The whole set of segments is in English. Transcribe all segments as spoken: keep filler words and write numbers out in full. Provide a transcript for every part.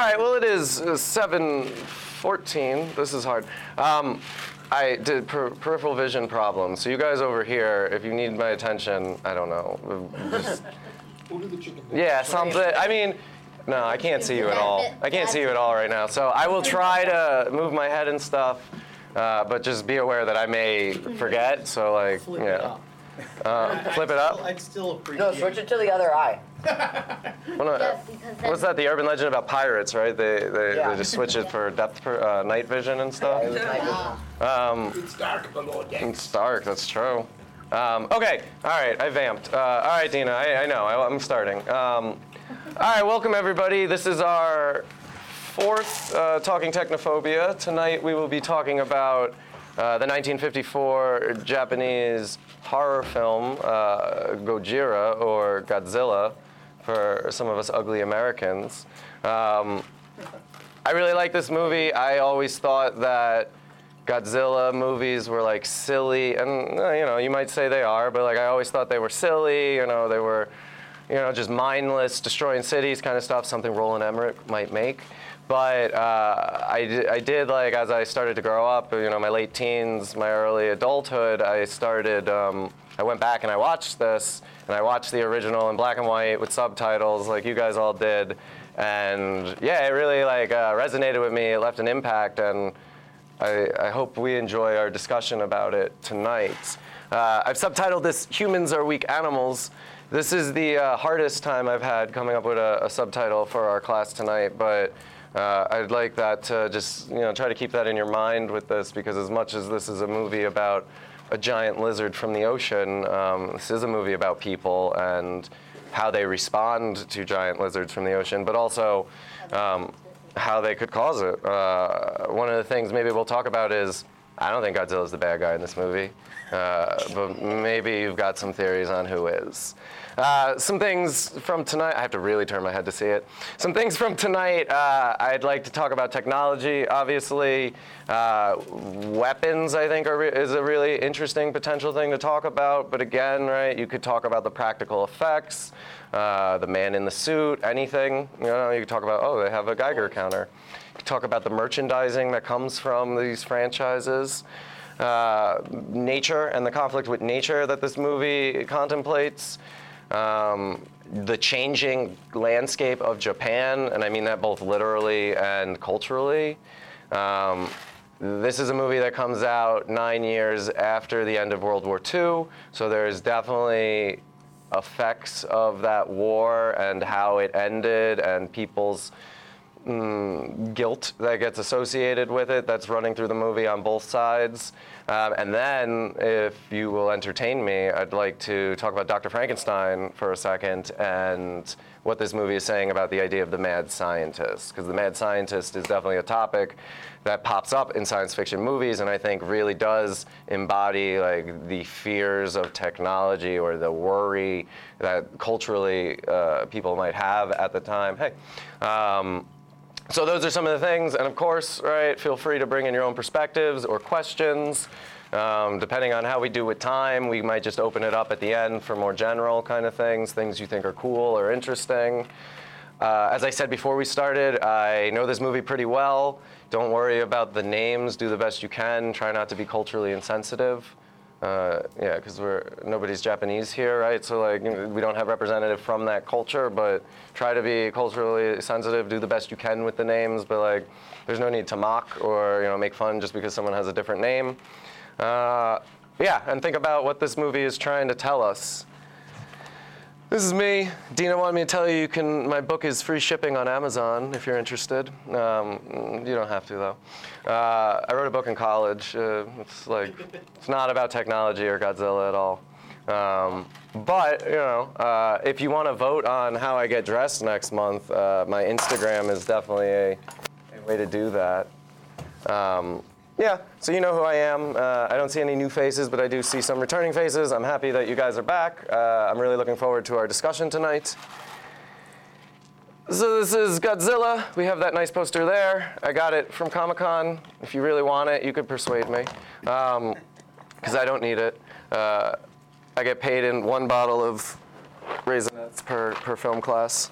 right, well, it is seven fourteen. This is hard. Um, I did per peripheral vision problems. So you guys over here, if you need my attention, I don't know. Just, yeah, something. I mean, no, I can't see you at all. I can't see you at all right now. So I will try to move my head and stuff, uh, but just be aware that I may forget. So like, yeah. Uh, flip it up. I'd still appreciate it. No, switch it to the other eye. Well, no, yes, what's that? The urban legend about pirates, right? They they, yeah. they just switch it for depth, per, uh, night vision and stuff. Um, it's dark below deck. It's dark. That's true. Um, okay. All right. I vamped. Uh, all right, Dina. I, I know. I, I'm starting. Um, all right. Welcome everybody. This is our fourth uh, Talking Technophobia. Tonight we will be talking about uh, the nineteen fifty-four Japanese horror film uh, Gojira or Godzilla. For some of us ugly Americans. Um, I really like this movie. I always thought that Godzilla movies were like silly, and you know, you might say they are, but like I always thought they were silly, you know, they were, you know, just mindless, destroying cities kind of stuff, something Roland Emmerich might make. But uh, I, I did, like, as I started to grow up, you know, my late teens, my early adulthood, I started, um, I went back and I watched this, and I watched the original in black and white with subtitles like you guys all did. And yeah, it really like uh, resonated with me. It left an impact, and I, I hope we enjoy our discussion about it tonight. Uh, I've subtitled this Humans Are Weak Animals. This is the uh, hardest time I've had coming up with a, a subtitle for our class tonight, but uh, I'd like that to just, you know, try to keep that in your mind with this, because as much as this is a movie about a giant lizard from the ocean, Um, this is a movie about people and how they respond to giant lizards from the ocean, but also um, how they could cause it. Uh, one of the things maybe we'll talk about is, I don't think Godzilla's the bad guy in this movie, uh, but maybe you've got some theories on who is. Uh, some things from tonight, I have to really turn my head to see it. Some things from tonight, uh, I'd like to talk about technology, obviously. Uh, weapons, I think, are is a really interesting potential thing to talk about. But again, right, you could talk about the practical effects, uh, the man in the suit, anything. You know, you could talk about, oh, they have a Geiger counter. You could talk about the merchandising that comes from these franchises. Uh, nature and the conflict with nature that this movie contemplates. Um, the changing landscape of Japan, and I mean that both literally and culturally. Um, this is a movie that comes out nine years after the end of World War Two, so there's definitely effects of that war and how it ended and people's mm, guilt that gets associated with it that's running through the movie on both sides. Um, and then, if you will entertain me, I'd like to talk about Doctor Frankenstein for a second and what this movie is saying about the idea of the mad scientist, because the mad scientist is definitely a topic that pops up in science fiction movies, and I think really does embody like the fears of technology or the worry that culturally uh, people might have at the time. Hey. Um, So those are some of the things, and of course, right, feel free to bring in your own perspectives or questions. Um, depending on how we do with time, we might just open it up at the end for more general kind of things, things you think are cool or interesting. Uh, as I said before we started, I know this movie pretty well. Don't worry about the names. Do the best you can. Try not to be culturally insensitive. Uh, yeah, because we're nobody's Japanese here, right? So like, you know, we don't have representative from that culture, but try to be culturally sensitive. Do the best you can with the names, but like, there's no need to mock or, you know, make fun just because someone has a different name. Uh, yeah, and think about what this movie is trying to tell us. This is me. Dina wanted me to tell you, you can. My book is free shipping on Amazon if you're interested. Um, you don't have to though. Uh, I wrote a book in college. Uh, it's like it's not about technology or Godzilla at all. Um, but you know, uh, if you want to vote on how I get dressed next month, uh, my Instagram is definitely a, a way to do that. Um, yeah. So you know who I am. Uh, I don't see any new faces, but I do see some returning faces. I'm happy that you guys are back. Uh, I'm really looking forward to our discussion tonight. So this is Godzilla. We have that nice poster there. I got it from Comic-Con. If you really want it, you could persuade me, um, because I don't need it. Uh, I get paid in one bottle of Raisinets per, per film class.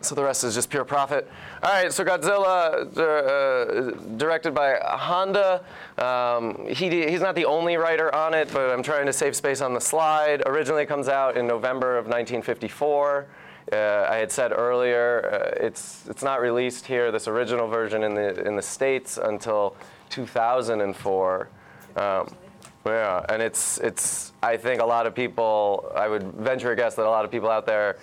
So the rest is just pure profit. All right, so Godzilla, uh, directed by Honda. Um, he, he's not the only writer on it, but I'm trying to save space on the slide. Originally comes out in November of nineteen fifty-four. Uh, I had said earlier, uh, it's it's not released here, this original version, in the in the States until two thousand four. Um, yeah, and it's it's I think a lot of people, I would venture a guess that a lot of people out there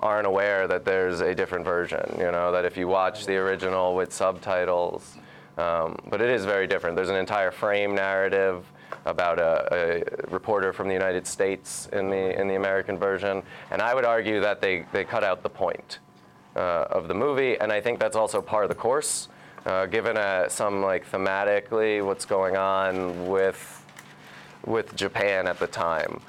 aren't aware that there's a different version. You know, that if you watch the original with subtitles, um, but it is very different. There's an entire frame narrative about a, a reporter from the United States in the in the American version, and I would argue that they they cut out the point uh, of the movie, and I think that's also part of the course, uh, given a, some like thematically what's going on with with Japan at the time.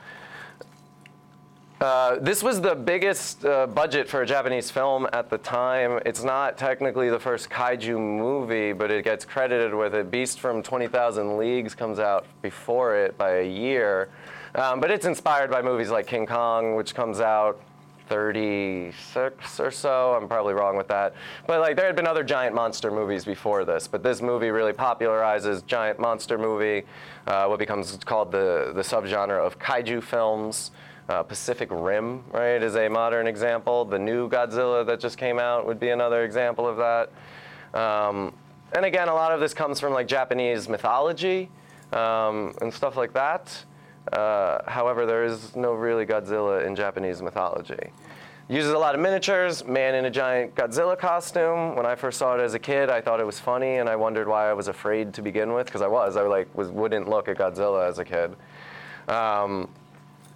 Uh, this was the biggest uh, budget for a Japanese film at the time. It's not technically the first kaiju movie, but it gets credited with it. Beast from twenty thousand Leagues comes out before it by a year. Um, but it's inspired by movies like King Kong, which comes out thirty-six or so. I'm probably wrong with that. But like there had been other giant monster movies before this, but this movie really popularizes giant monster movie, uh, what becomes called the, the subgenre of kaiju films. Uh, Pacific Rim, right, is a modern example. The new Godzilla that just came out would be another example of that. Um, and again, a lot of this comes from like Japanese mythology um, and stuff like that. Uh, however, there is no really Godzilla in Japanese mythology. Uses a lot of miniatures, man in a giant Godzilla costume. When I first saw it as a kid, I thought it was funny, and I wondered why I was afraid to begin with, because I was. I like was, wouldn't look at Godzilla as a kid. Um,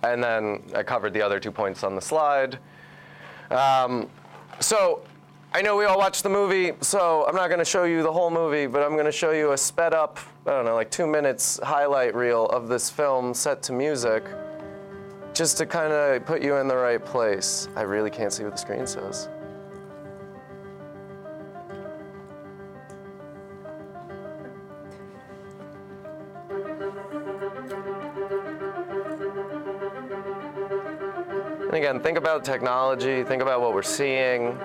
And then I covered the other two points on the slide. Um, so I know we all watched the movie, so I'm not going to show you the whole movie, but I'm going to show you a sped up, I don't know, like two minutes highlight reel of this film set to music, just to kind of put you in the right place. I really can't see what the screen says. And again, think about technology, think about what we're seeing.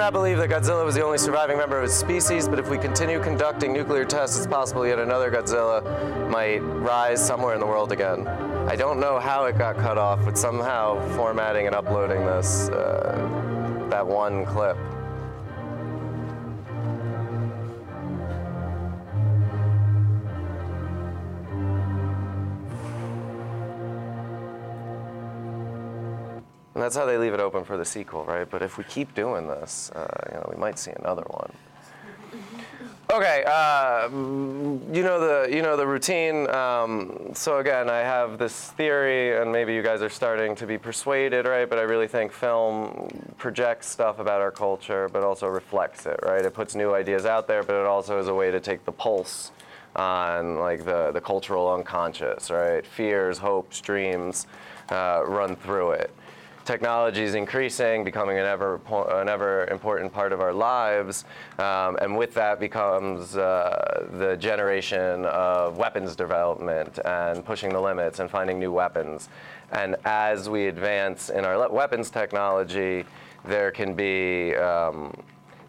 I believe that Godzilla was the only surviving member of his species, but if we continue conducting nuclear tests, it's possible yet another Godzilla might rise somewhere in the world again. I don't know how it got cut off, but somehow formatting and uploading this, uh, that one clip. That's how they leave it open for the sequel, right? But if we keep doing this, uh, you know, we might see another one. Okay, uh, you know the you know the routine. Um, so again, I have this theory, and maybe you guys are starting to be persuaded, right? But I really think film projects stuff about our culture, but also reflects it, right? It puts new ideas out there, but it also is a way to take the pulse on like the the cultural unconscious, right? Fears, hopes, dreams, uh, run through it. Technology is increasing, becoming an ever an ever important part of our lives, um, and with that becomes uh, the generation of weapons development and pushing the limits and finding new weapons. And as we advance in our weapons technology, there can be um,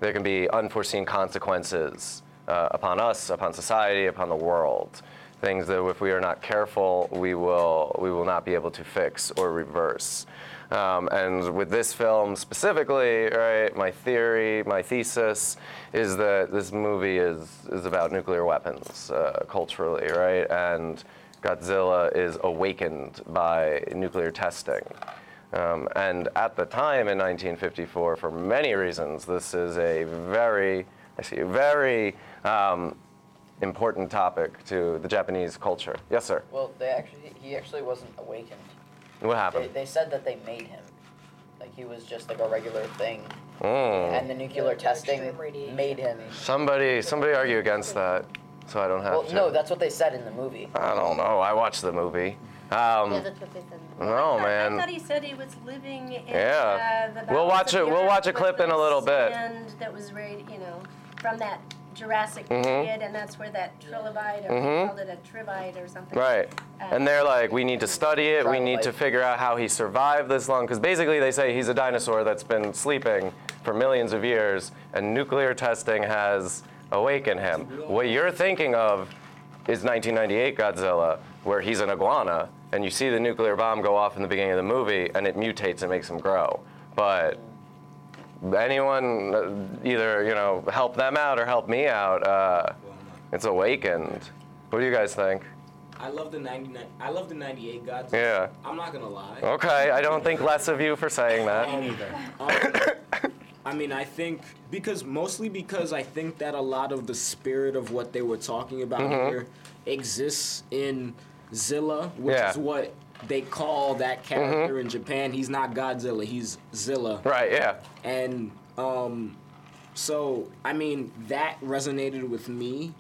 there can be unforeseen consequences uh, upon us, upon society, upon the world. Things that if we are not careful, we will we will not be able to fix or reverse. Um, and with this film specifically, right, my theory, my thesis is that this movie is is about nuclear weapons uh, culturally, right? And Godzilla is awakened by nuclear testing. Um, and at the time in nineteen fifty-four, for many reasons, this is a very, I see, very um, important topic to the Japanese culture. Yes, sir? Well, they actually, he actually wasn't awakened. What happened? They, they said that they made him. Like, he was just like a regular thing. Mm. And the nuclear testing made him. Somebody somebody argue against that, so I don't have well, to. Well, no, that's what they said in the movie. I don't know. I watched the movie. Um, yeah, that's what they said. No, well, I thought, man. I thought he said he was living in yeah. uh, the we'll watch it. We'll watch a clip in a little bit. And that was, right, you know, from that Jurassic period, mm-hmm. and that's where that trilobite, or mm-hmm. called it a trivite or something. Right. Uh, and they're like, we need to study it, we need to figure out how he survived this long, because basically they say he's a dinosaur that's been sleeping for millions of years, and nuclear testing has awakened him. What you're thinking of is nineteen ninety-eight Godzilla, where he's an iguana, and you see the nuclear bomb go off in the beginning of the movie, and it mutates and makes him grow. But anyone, either, you know, help them out or help me out. Uh, it's awakened. What do you guys think? I love the ninety-nine. I love the ninety-eight Godzilla. Yeah. I'm not gonna lie. Okay, I don't think less of you for saying that. I don't either. Um, I mean, I think because mostly because I think that a lot of the spirit of what they were talking about mm-hmm. here exists in Zilla, which yeah. is what they call that character mm-hmm. in Japan. He's not Godzilla, he's Zilla. Right, yeah. And um, so, I mean, that resonated with me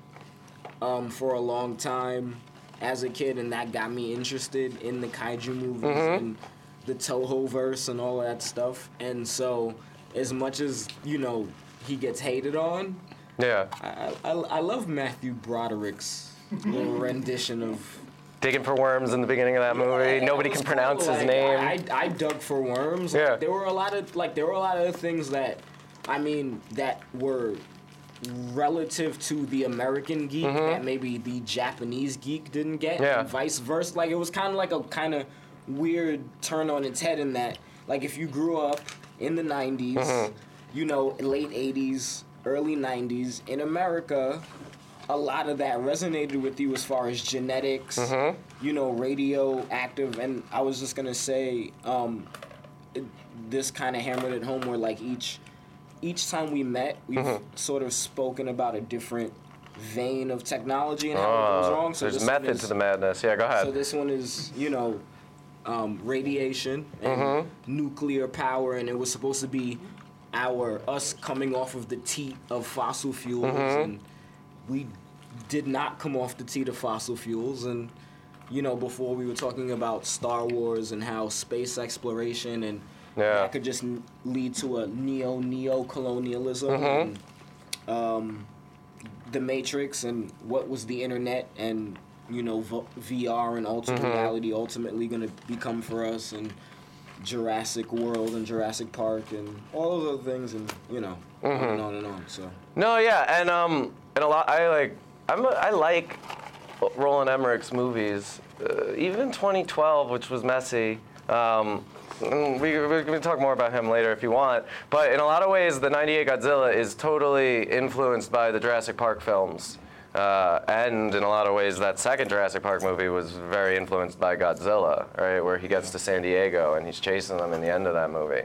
um, for a long time as a kid, and that got me interested in the kaiju movies mm-hmm. and the Toho-verse and all that stuff. And so, as much as, you know, he gets hated on, yeah, I, I, I love Matthew Broderick's little rendition of digging for worms in the beginning of that movie. Yeah, Nobody can pronounce cool. his like, name. I, I dug for worms. Yeah. Like, there were a lot of like there were a lot of things that, I mean, that were relative to the American geek mm-hmm. that maybe the Japanese geek didn't get, yeah. and vice versa. Like, it was kind of like a kind of weird turn on its head in that, like, if you grew up in the nineties, mm-hmm. you know, late eighties, early nineties in America, a lot of that resonated with you as far as genetics, mm-hmm. you know, radioactive, and I was just gonna say, um, it, this kind of hammered it home where, like, each each time we met, we've mm-hmm. sort of spoken about a different vein of technology and how uh, it goes wrong. So there's method is, to the madness. Yeah, go ahead. So this one is, you know, um, radiation and mm-hmm. nuclear power, and it was supposed to be our us coming off of the teat of fossil fuels mm-hmm. and we did not come off the teat of fossil fuels. And, you know, before we were talking about Star Wars and how space exploration and yeah. that could just n- lead to a neo neo colonialism mm-hmm. and um, The Matrix and what was the internet and, you know, v- V R and alternate mm-hmm. reality ultimately going to become for us, and Jurassic World and Jurassic Park and all of those things, and, you know, mm-hmm. on and on and on. So no, yeah, and um. And a lot, I like, I'm a, I like Roland Emmerich's movies, uh, even twenty twelve, which was messy. Um, we, we can talk more about him later if you want. But in a lot of ways, the ninety-eight Godzilla is totally influenced by the Jurassic Park films. Uh, and in a lot of ways, that second Jurassic Park movie was very influenced by Godzilla, right, where he gets to San Diego and he's chasing them in the end of that movie.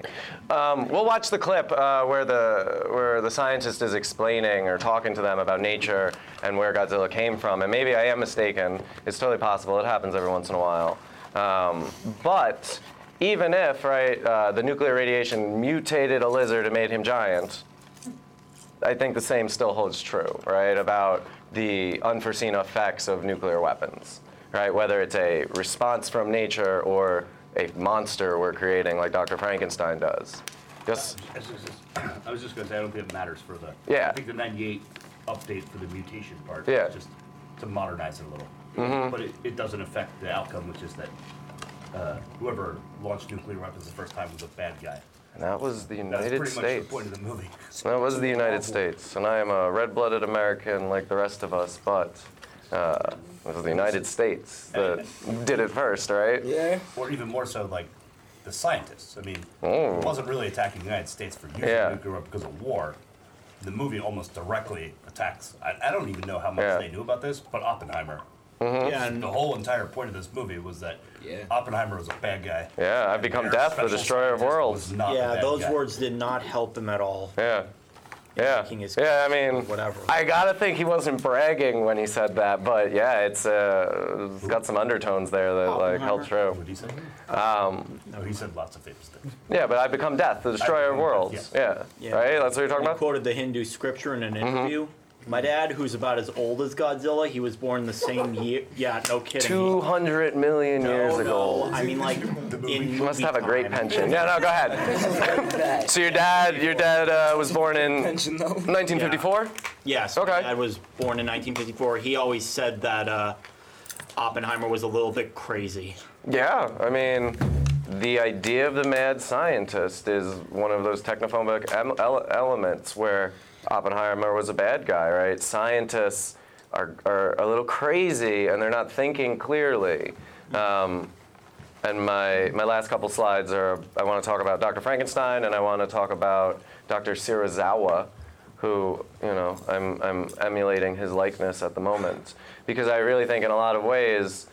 Um, we'll watch the clip uh, where the where the scientist is explaining or talking to them about nature and where Godzilla came from. And maybe I am mistaken. It's totally possible. It happens every once in a while. Um, but even if, right, uh, the nuclear radiation mutated a lizard and made him giant, I think the same still holds true, right, about the unforeseen effects of nuclear weapons, right? Whether it's a response from nature or a monster we're creating like Doctor Frankenstein does. Yes? Uh, I was just going to say, I don't think it matters for the, yeah. I think the ninety-eight update for the mutation part, yeah. just to modernize it a little. Mm-hmm. But it, it doesn't affect the outcome, which is that uh, whoever launched nuclear weapons the first time was a bad guy. And that was the United States. That's pretty much the point of the movie. That was the United States. And I am a red-blooded American like the rest of us, but uh, it was the United States that did it first, right? Yeah. Or even more so, like, the scientists. I mean, mm. it wasn't really attacking the United States for using yeah. nuclear weapons because of war. The movie almost directly attacks. I, I don't even know how much yeah. they knew about this, but Oppenheimer. Mm-hmm. Yeah, and the whole entire point of this movie was that yeah. Oppenheimer was a bad guy. Yeah, I've become death, the destroyer of worlds. Yeah, those guy. words did not help him at all. Yeah, yeah, yeah. I mean, whatever. I gotta think he wasn't bragging when he said that, but yeah, it's, uh, it's got some undertones there that like held true. What did he say? Um, no, he said lots of famous things. Yeah, but I've become death, the destroyer of worlds. Death, yes. yeah. yeah, right. That's what you're talking he about. Quoted the Hindu scripture in an interview. Mm-hmm. My dad, who's about as old as Godzilla, he was born the same year. Yeah, no kidding. Two hundred million no, years no. ago. I mean, like, in must have a great time. pension. Yeah, no, go ahead. So your dad, your dad uh, was born in nineteen fifty-four. Yes. Yeah. Yeah, so okay. My dad was born in nineteen fifty-four. He always said that uh, Oppenheimer was a little bit crazy. Yeah, I mean, the idea of the mad scientist is one of those technophobic ele- elements where Oppenheimer was a bad guy, right? Scientists are, are a little crazy, and they're not thinking clearly. Um, and my my last couple slides are, I want to talk about Doctor Frankenstein, and I want to talk about Doctor Serizawa, who, you know, I'm, I'm emulating his likeness at the moment. Because I really think in a lot of ways,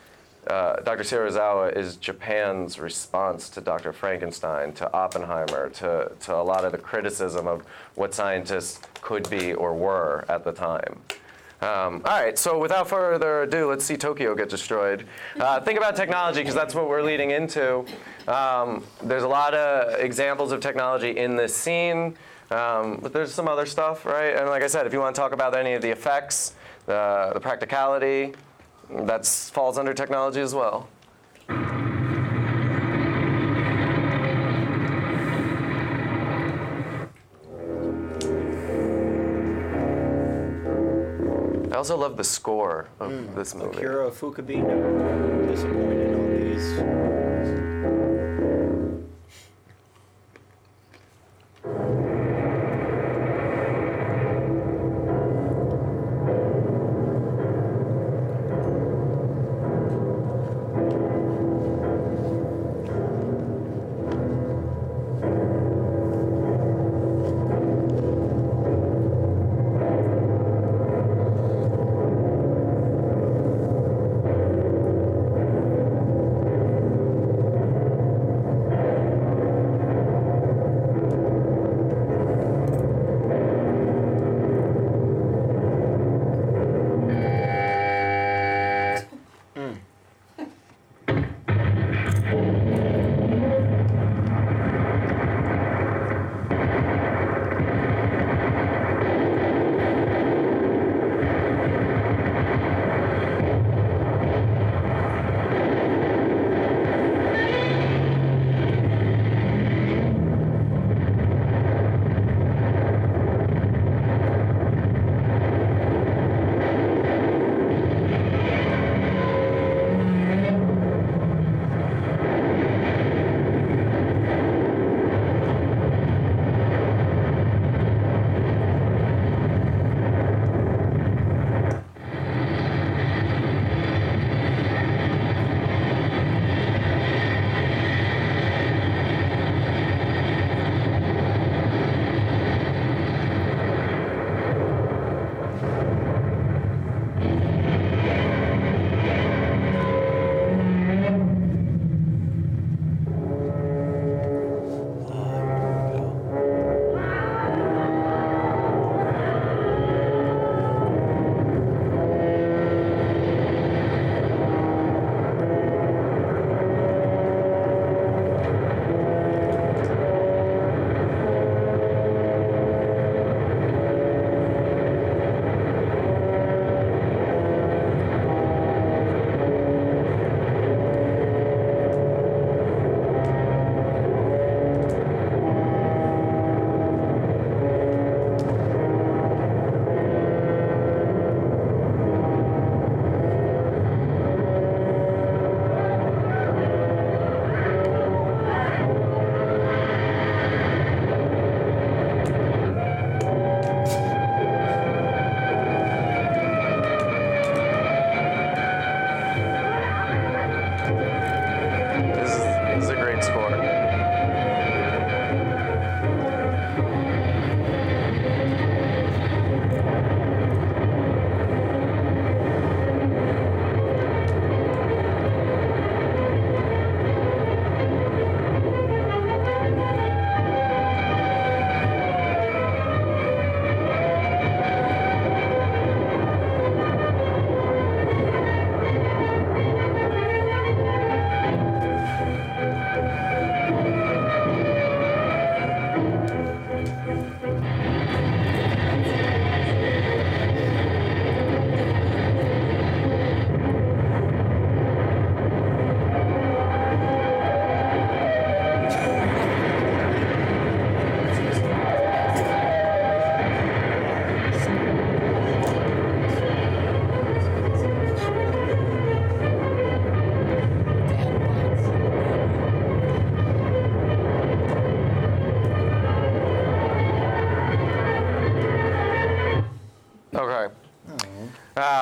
uh, Doctor Serizawa is Japan's response to Doctor Frankenstein, to Oppenheimer, to, to a lot of the criticism of what scientists could be or were at the time. Um, all right, so without further ado, let's see Tokyo get destroyed. Uh, think about technology, because that's what we're leading into. Um, there's a lot of examples of technology in this scene, um, but there's some other stuff, right? And like I said, if you want to talk about any of the effects, uh, the practicality, that falls under technology as well. I also love the score of mm. this movie. Akira Ifukube never disappointed on these.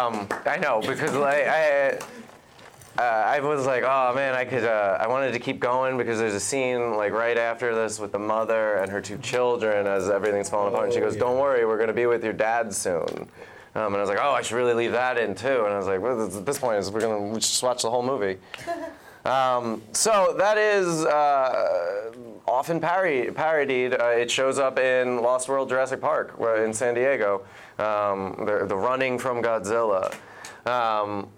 Um, I know, because like, I uh, I was like, oh man, I could uh, I wanted to keep going because there's a scene like right after this with the mother and her two children as everything's falling apart, oh, and she goes, yeah. "Don't worry, we're gonna be with your dad soon." Um, and I was like, oh, I should really leave that in too. And I was like, well, at this point, we're gonna just watch the whole movie. Um, so that is uh, often parody- parodied. Uh, it shows up in Lost World, Jurassic Park, where in San Diego, um, the, the running from Godzilla. Um,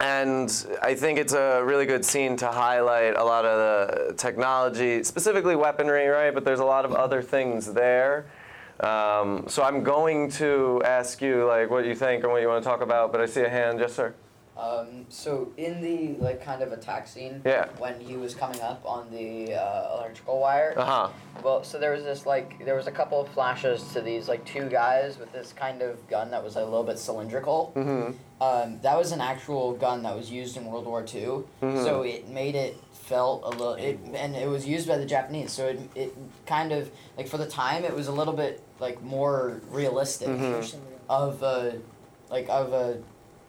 and I think it's a really good scene to highlight a lot of the technology, specifically weaponry, right? But there's a lot of other things there. Um, so I'm going to ask you like what you think and what you want to talk about, but I see a hand. Yes, sir. Um, so in the like kind of attack scene, yeah. when he was coming up on the uh, electrical wire, uh-huh. well, so there was this like there was a couple of flashes to these like two guys with this kind of gun that was like, a little bit cylindrical. Mm-hmm. Um, that was an actual gun that was used in World War Two, mm-hmm. so it made it. Felt a little, it, and it was used by the Japanese, so it it kind of like for the time it was a little bit like more realistic mm-hmm. of a like of a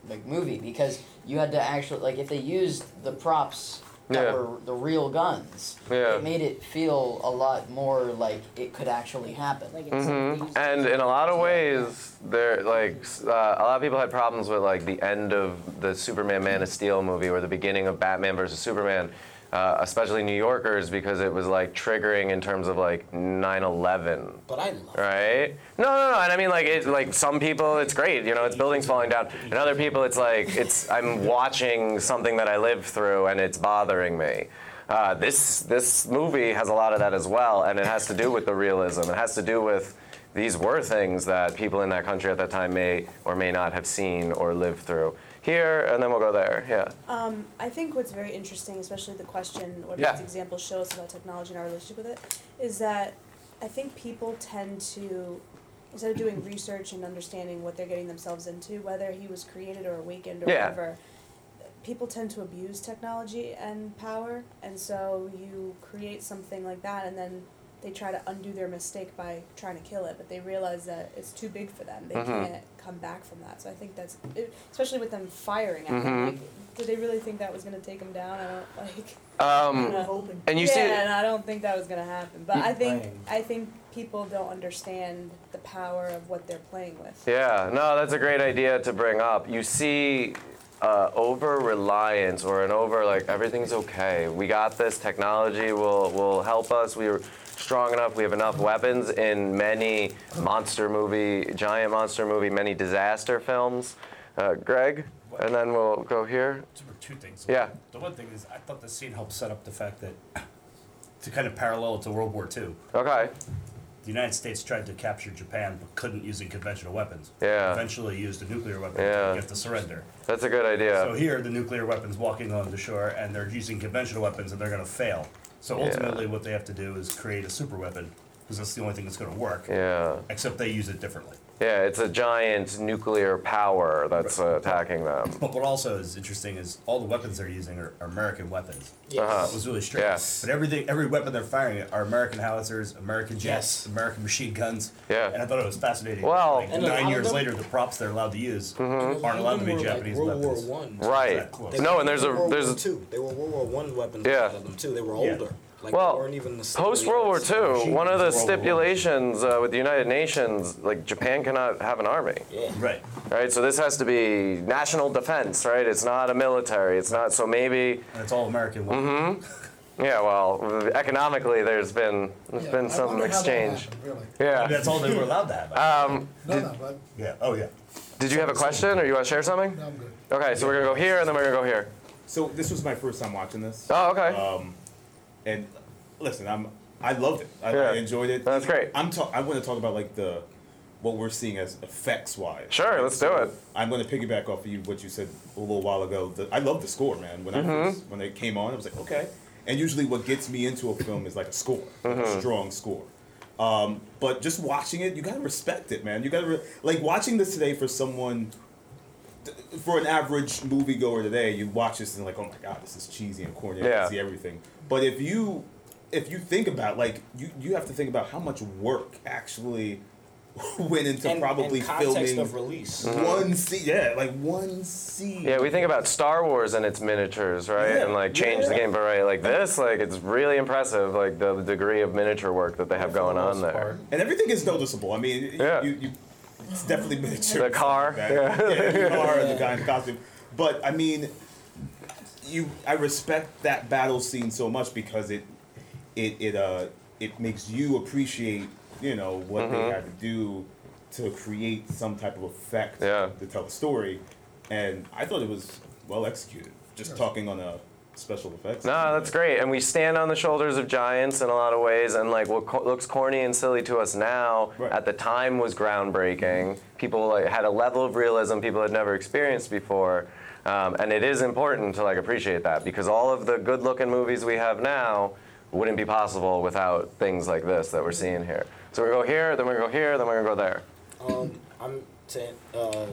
like movie because you had to actually like if they used the props that yeah. were the real guns, yeah. it made it feel a lot more like it could actually happen. Like mm-hmm. And in a lot of ways, there like uh, a lot of people had problems with like the end of the Superman Man of Steel movie or the beginning of Batman versus Superman. Uh, especially New Yorkers, because it was like triggering in terms of like nine eleven. But I love right? No, no, no. And I mean, like, it, like some people, it's great. You know, it's buildings falling down. And other people, it's like, it's I'm watching something that I lived through, and it's bothering me. Uh, this this movie has a lot of that as well, and it has to do with the realism. It has to do with these were things that people in that country at that time may or may not have seen or lived through. Here, and then we'll go there, yeah. Um, I think what's very interesting, especially the question, what yeah. these examples show us about technology and our relationship with it, is that I think people tend to, instead of doing research and understanding what they're getting themselves into, whether he was created or awakened or yeah. whatever, people tend to abuse technology and power, and so you create something like that, and then they try to undo their mistake by trying to kill it, but they realize that it's too big for them. They mm-hmm. can't come back from that. So I think that's, it, especially with them firing at mm-hmm. them. Like, did they really think that was going to take them down? I don't like. Um, I don't know. And you yeah, see, and I don't think that was going to happen. But I think playing. I think people don't understand the power of what they're playing with. Yeah, no, that's a great idea to bring up. You see. Uh, over-reliance or an over, like, everything's okay. We got this. Technology will will help us. We are strong enough. We have enough weapons in many monster movie, giant monster movie, many disaster films. Uh, Greg, what? And then we'll go here. So two things. Yeah. The one thing is I thought the scene helped set up the fact that to kind of parallel to World War Two. Okay. The United States tried to capture Japan, but couldn't using conventional weapons. Yeah. Eventually used a nuclear weapon yeah. to get to surrender. That's a good idea. So here, the nuclear weapon's walking on the shore, and they're using conventional weapons, and they're going to fail. So ultimately, yeah. what they have to do is create a super weapon, because that's the only thing that's going to work. Yeah. Except they use it differently. Yeah, it's a giant nuclear power that's right. uh, attacking them. But what also is interesting is all the weapons they're using are, are American weapons. Yes. Uh-huh. It was really strange. Yes. But everything, every weapon they're firing at are American howitzers, American jets, yes. American machine guns. Yeah. And I thought it was fascinating. Well, like, nine years them, later, the props they're allowed to use mm-hmm. aren't allowed to be Japanese like World weapons. World War One. Right. No, and there's a there's two. They were World War One weapons. Yeah. Them too. They were older. Yeah. Like well, post-World War Two, one of the stipulations uh, with the United Nations, like Japan cannot have an army. Yeah. Right. Right, so this has to be national defense, right? It's not a military. It's not, so maybe... And it's all American. Mm-hmm. Yeah, well, economically there's been there's yeah, been some exchange. Happened, really. Yeah. I mean, that's all they were allowed to have. Um, no, did, no, but... Yeah, oh yeah. Did you have a question or you want to share something? No, I'm good. Okay, so we're going to go here and then we're going to go here. So this was my first time watching this. Oh, okay. Um, And listen, I'm I loved it. I, yeah. I enjoyed it. That's great. I'm ta- I want to talk about like the what we're seeing as effects wise. Sure, right? let's so do it. I'm going to piggyback off of you what you said a little while ago. The, I love the score, man. When mm-hmm. I first, when it came on, I was like, okay. And usually, what gets me into a film is like a score, mm-hmm. like a strong score. Um, but just watching it, you gotta respect it, man. You gotta re- like watching this today for someone. For an average moviegoer today, you watch this and like, oh my god, this is cheesy and corny. Yeah. I can see everything. But if you if you think about like you, you have to think about how much work actually went into and, probably and filming of release. Mm-hmm. one scene. Yeah, like one scene. Yeah, we think about Star Wars and its miniatures, right? Yeah, and like change yeah. the game, but right, like this, like it's really impressive, like the, the degree of miniature work that they have going on there. Part. And everything is noticeable. I mean, yeah. you, you, it's definitely miniature. The car, like yeah. yeah, the car and the guy in the costume. But I mean, you, I respect that battle scene so much because it, it, it, uh, it makes you appreciate. You know, what mm-hmm. they had to do to create some type of effect yeah. to tell a story. And I thought it was well executed, just yes. talking on a special effects. No, that's great. And we stand on the shoulders of giants in a lot of ways. And like what co- looks corny and silly to us now, right. at the time was groundbreaking. People like, had a level of realism people had never experienced before. Um, and it is important to like appreciate that because all of the good looking movies we have now wouldn't be possible without things like this that we're seeing here. So we're going to go here, then we're going to go here, then we're going to go there. Um, I'm to uh,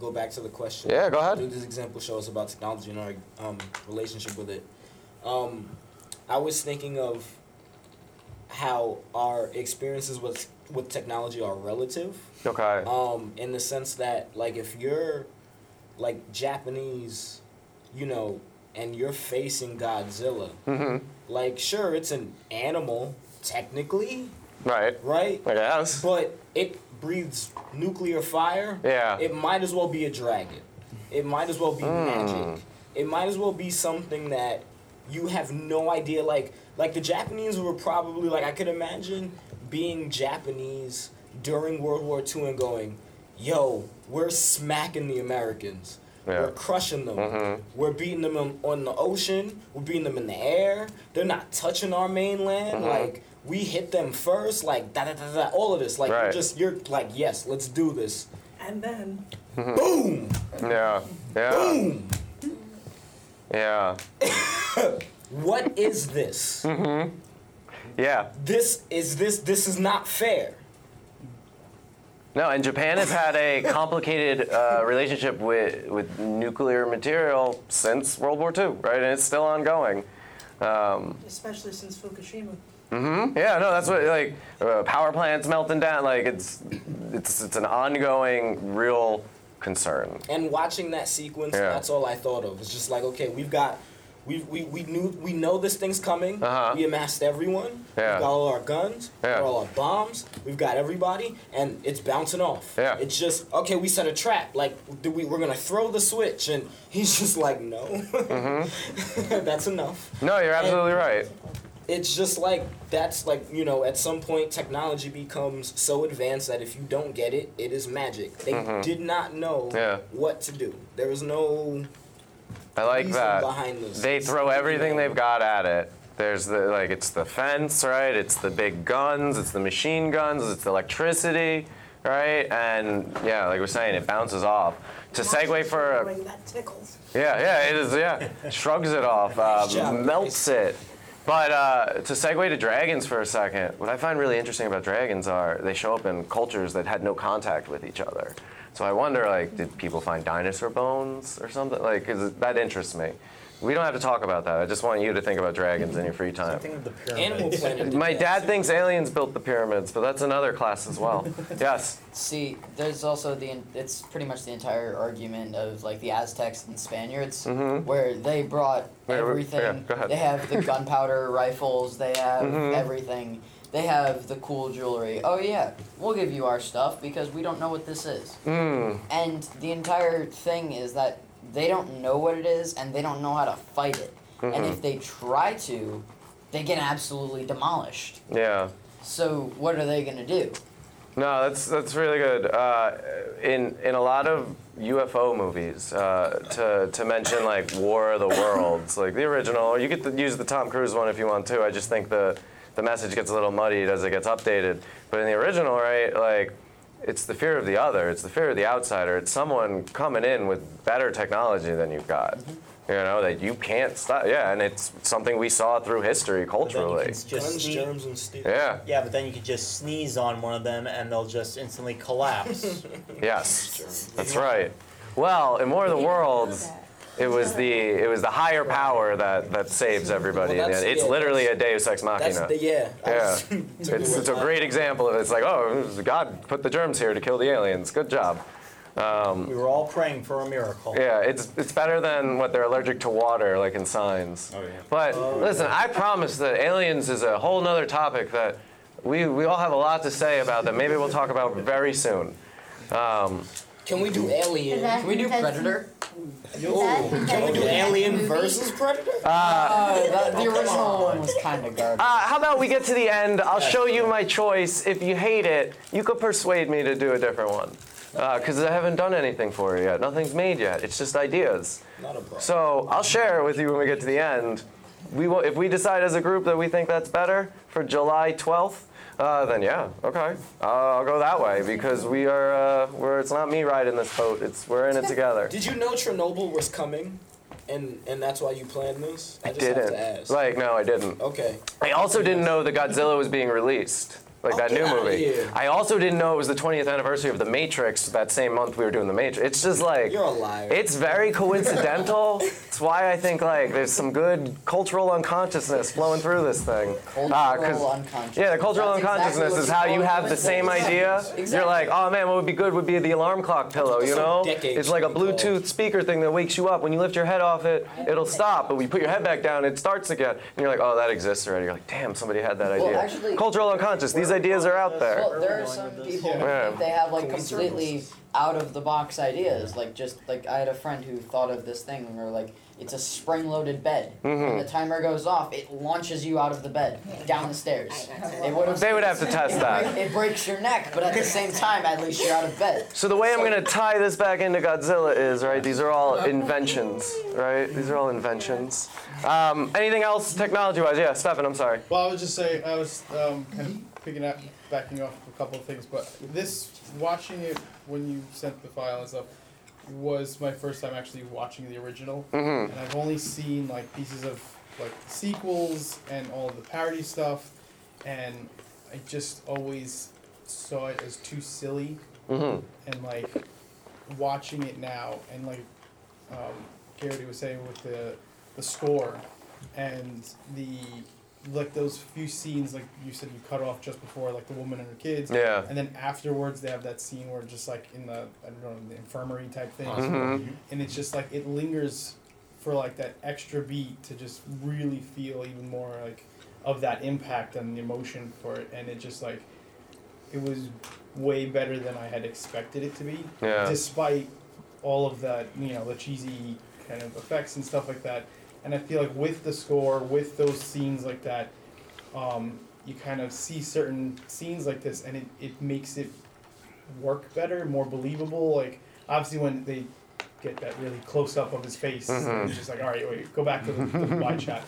go back to the question. Yeah, go ahead. This example shows about technology and our um, relationship with it. Um, I was thinking of how our experiences with with technology are relative. Okay. Um, in the sense that, like, if you're, like, Japanese, you know, and you're facing Godzilla, mm-hmm. like, sure, it's an animal, technically. Right. Right? I guess. But it breathes nuclear fire. Yeah. It might as well be a dragon. It might as well be mm. magic. It might as well be something that you have no idea. Like, like the Japanese were probably, like, I could imagine being Japanese during World War Two and going, yo, we're smacking the Americans. Yeah. We're crushing them. Mm-hmm. We're beating them on the ocean. We're beating them in the air. They're not touching our mainland. Mm-hmm. Like, we hit them first, like, da da da da, all of this. Like, right. you're just, you're like, yes, let's do this. And then, mm-hmm. boom! Yeah. Yeah. Boom! Yeah. What is this? Mm-hmm. Yeah. This is this, this is not fair. No, and Japan has had a complicated uh, relationship with, with nuclear material since World War Two, right? And it's still ongoing. Um, Especially since Fukushima. Mm-hmm. Yeah, no, that's what, like, uh, power plants melting down, like, it's it's it's an ongoing, real concern. And watching that sequence, yeah. that's all I thought of. It's just like, okay, we've got, we we we knew we know this thing's coming. Uh-huh. We amassed everyone. Yeah. We've got all our guns, yeah. all our bombs, we've got everybody, and it's bouncing off. Yeah. It's just, okay, we set a trap, like, do we, we're going to throw the switch, and he's just like, no. Mm-hmm. That's enough. No, you're absolutely and, right. It's just like, that's like, you know, at some point technology becomes so advanced that if you don't get it, it is magic. They mm-hmm. did not know yeah. what to do. There was no I like reason that. Behind this. They it's throw everything they've got at it. There's the, like, it's the fence, right? It's the big guns, it's the machine guns, it's the electricity, right? And yeah, like we're saying, it bounces off. To segue for a, that tickles. Yeah, yeah, it is, yeah. Shrugs it off, uh, nice melts nice. It. But uh, to segue to dragons for a second, what I find really interesting about dragons are they show up in cultures that had no contact with each other. So I wonder, like, did people find dinosaur bones or something? Like, 'cause that interests me. We don't have to talk about that. I just want you to think about dragons in your free time. Something of the pyramids. Animal My dad thinks aliens built the pyramids, but that's another class as well. Yes. See, there's also the it's pretty much the entire argument of like the Aztecs and Spaniards, mm-hmm. where they brought everything. Yeah, go ahead. They have the gunpowder rifles. They have mm-hmm. everything. They have the cool jewelry. Oh, yeah, we'll give you our stuff because we don't know what this is. Mm. And the entire thing is that they don't know what it is, and they don't know how to fight it. Mm-hmm. And if they try to, they get absolutely demolished. Yeah. So what are they going to do? No, that's that's really good. Uh, in in a lot of U F O movies, uh, to to mention like War of the Worlds, like the original, or you get to use the Tom Cruise one if you want to. I just think the the message gets a little muddied as it gets updated. But in the original, right, like. It's the fear of the other. It's the fear of the outsider. It's someone coming in with better technology than you've got, mm-hmm. you know, that you can't stop. Yeah, and it's something we saw through history culturally. Guns, sne- germs, and steel. Yeah. Yeah, but then you could just sneeze on one of them, and they'll just instantly collapse. Yes, that's right. Well, in War of the Worlds, It was the it was the higher power that, that saves everybody. Well, it's yeah, literally a Deus Ex Machina. That's the, yeah, yeah. it's it's, it's a great example of it. It's like, oh, God put the germs here to kill the aliens. Good job. Um, we were all praying for a miracle. Yeah, it's it's better than what they're allergic to water, like in Signs. Oh yeah. But oh, listen, yeah. I promise that aliens is a whole nother topic that we we all have a lot to say about that. Maybe we'll talk about very soon. Um, Can we do Alien? Can we do Predator? Oh, can we do Alien versus Predator? Uh, uh, that, the original one was kind of garbage. Uh, how about we get to the end? I'll show you my choice. If you hate it, you could persuade me to do a different one. Because uh, I haven't done anything for you yet. Nothing's made yet. It's just ideas. Not a problem. So I'll share it with you when we get to the end. We will, if we decide as a group that we think that's better for July twelfth, Uh, then yeah, okay, uh, I'll go that way because we are, uh, we're, it's not me riding this boat, it's, we're in it together. Did you know Chernobyl was coming, and, and that's why you planned this? I, I just didn't. Have to ask. Like, no, I didn't. Okay. I also didn't know that Godzilla was being released, like that new movie. I also didn't know it was the twentieth anniversary of The Matrix that same month we were doing The Matrix. It's just like, you're a liar. It's very coincidental. It's why I think like there's some good cultural unconsciousness flowing through this thing. Cultural uh, unconsciousness. Yeah, the cultural That's unconsciousness exactly is how you have the same yeah, idea. Exactly. You're like, oh man, what would be good would be the alarm clock pillow, you know? It's like a Bluetooth speaker thing that wakes you up. When you lift your head off it, it'll stop. But when you put your head back down, it starts again. And you're like, oh, that exists already. You're like, damn, somebody had that idea. Well, actually, cultural unconscious. These ideas are out there. Well, there are some people who think they have like completely out-of-the-box ideas. Like, just, like, I had a friend who thought of this thing, and we were like, it's a spring-loaded bed. Mm-hmm. When the timer goes off, it launches you out of the bed, down the stairs. It would have, they would have to test that. It breaks your neck, but at the same time, at least you're out of bed. So the way so I'm going to tie this back into Godzilla is, right, these are all inventions, right? These are all inventions. Um, anything else technology-wise? Yeah, Stefan, I'm sorry. Well, I would just say, I was um, kind of picking up, backing off a couple of things, but this, watching it when you sent the file and stuff, was my first time actually watching the original, mm-hmm. and I've only seen like pieces of like sequels and all the parody stuff, and I just always saw it as too silly, mm-hmm. and like watching it now, and like um, Garrity was saying with the the score, and the like those few scenes like you said you cut off just before like the woman and her kids, yeah, and then afterwards they have that scene where just like in the I don't know the infirmary type thing, mm-hmm. and it's just like it lingers for like that extra beat to just really feel even more like of that impact and the emotion for it, and it just like it was way better than I had expected it to be, yeah, despite all of that, you know, the cheesy kind of effects and stuff like that. And I feel like with the score, with those scenes like that, um, you kind of see certain scenes like this, and it, it makes it work better, more believable. Like, obviously when they get that really close-up of his face, mm-hmm. it's just like, all right, wait, go back to the, the wide shot.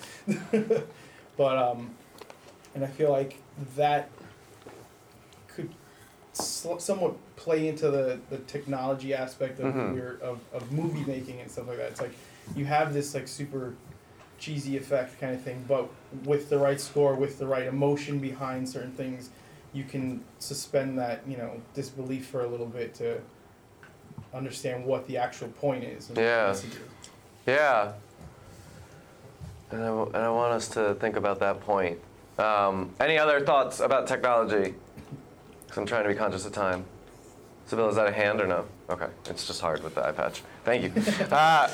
But, um, and I feel like that could sl- somewhat play into the, the technology aspect of, mm-hmm. your, of, of movie making and stuff like that. It's like, you have this like super cheesy effect kind of thing, but with the right score, with the right emotion behind certain things, you can suspend that, you know, disbelief for a little bit to understand what the actual point is. And yeah. What the message is. Yeah. And I, and I want us to think about that point. Um, any other thoughts about technology? Because I'm trying to be conscious of time. Sibylla, is that a hand or no? Okay, it's just hard with the eye patch. Thank you. Uh,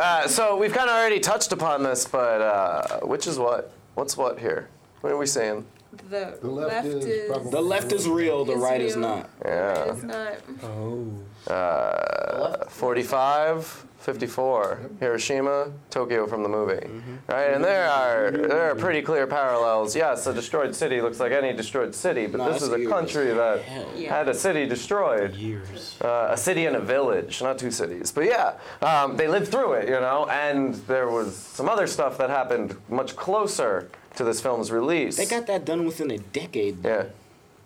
uh, so we've kind of already touched upon this, but uh, which is what? What's what here? What are we saying? The, the left, left is, is the left is real. The is right real. Is not. Yeah. It's not. Oh. Uh, forty-five. fifty-four, Hiroshima, Tokyo from the movie, mm-hmm. right? And there are there are pretty clear parallels. Yes, a destroyed city looks like any destroyed city, but no, this is a years. country that yeah. had a city destroyed. Years. Uh, a city and a village, not two cities. But yeah, um, they lived through it, you know, and there was some other stuff that happened much closer to this film's release. They got that done within a decade. Yeah.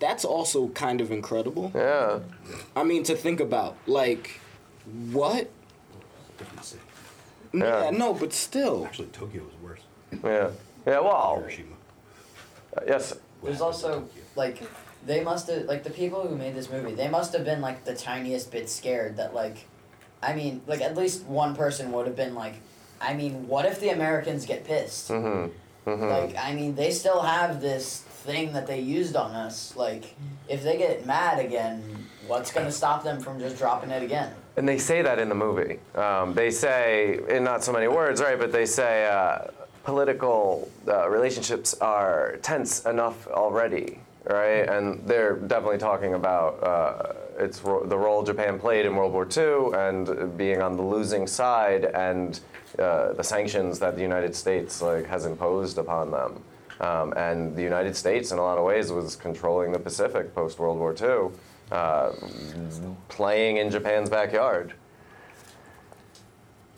That's also kind of incredible. Yeah. I mean, to think about, like, what? Different city. Yeah. yeah, no, but still. Actually, Tokyo was worse. Yeah. Yeah, well. Hiroshima. Uh, yes. There's also, like, they must have, like, the people who made this movie, they must have been, like, the tiniest bit scared that, like, I mean, like, at least one person would have been like, I mean, what if the Americans get pissed? Mm-hmm. Mm-hmm. Like, I mean, they still have this thing that they used on us. Like, if they get mad again, what's going to stop them from just dropping it again? And they say that in the movie. Um, they say, in not so many words, right, but they say uh, political uh, relationships are tense enough already, right? And they're definitely talking about uh, it's ro- the role Japan played in World War Two and being on the losing side and uh, the sanctions that the United States like has imposed upon them. Um, and the United States, in a lot of ways, was controlling the Pacific post-World War Two. Uh, playing in Japan's backyard.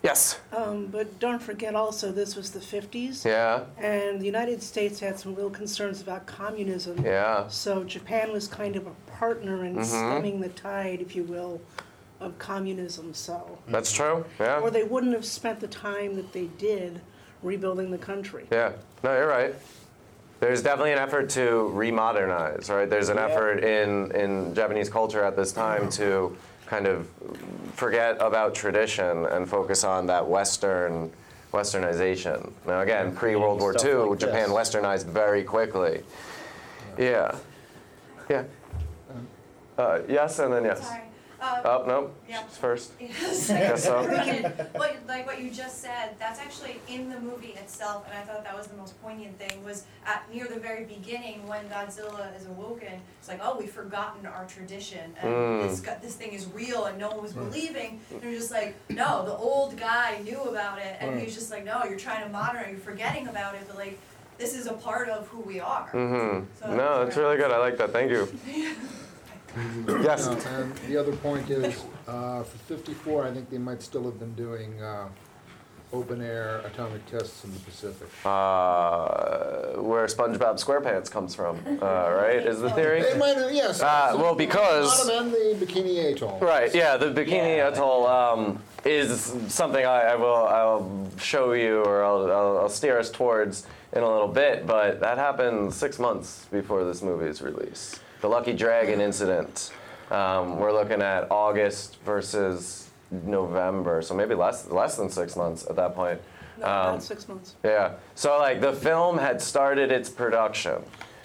Yes? Um, but don't forget also, this was the fifties. Yeah. And the United States had some real concerns about communism. Yeah. So Japan was kind of a partner in mm-hmm. stemming the tide, if you will, of communism. So that's true, yeah. Or they wouldn't have spent the time that they did rebuilding the country. Yeah. No, you're right. There's definitely an effort to remodernize, right? There's an yeah. effort in, in Japanese culture at this time to kind of forget about tradition and focus on that Western Westernization. Now, again, pre-World War Two, like Japan this. Westernized very quickly. Yeah. Yeah. Uh, yes, and then yes. Sorry. Um, oh, no. Yeah. She's first. Yes. Guess so. what, like what you just said, that's actually in the movie itself, and I thought that was the most poignant thing, was at near the very beginning when Godzilla is awoken, it's like, oh, we've forgotten our tradition, and mm. this, this thing is real, and no one was mm. believing, and you're just like, no, the old guy knew about it, and mm. he was just like, no, you're trying to modernize, you're forgetting about it, but like, this is a part of who we are. Mm-hmm. So no, that's really good. I like that. Thank you. Yeah. Yes. No, and the other point is, uh, for fifty-four, I think they might still have been doing uh, open-air atomic tests in the Pacific. Uh, where SpongeBob SquarePants comes from, uh, right? Is the theory? They might have, yes. Uh, well, because... Not on the Bikini Atoll. Right, yeah, the Bikini yeah. Atoll um, is something I, I will I'll show you, or I'll, I'll, I'll steer us towards in a little bit, but that happened six months before this movie's release. The Lucky Dragon incident. Um, we're looking at August versus November, so maybe less less than six months at that point. No, um, not six months. Yeah. So like the film had started its production.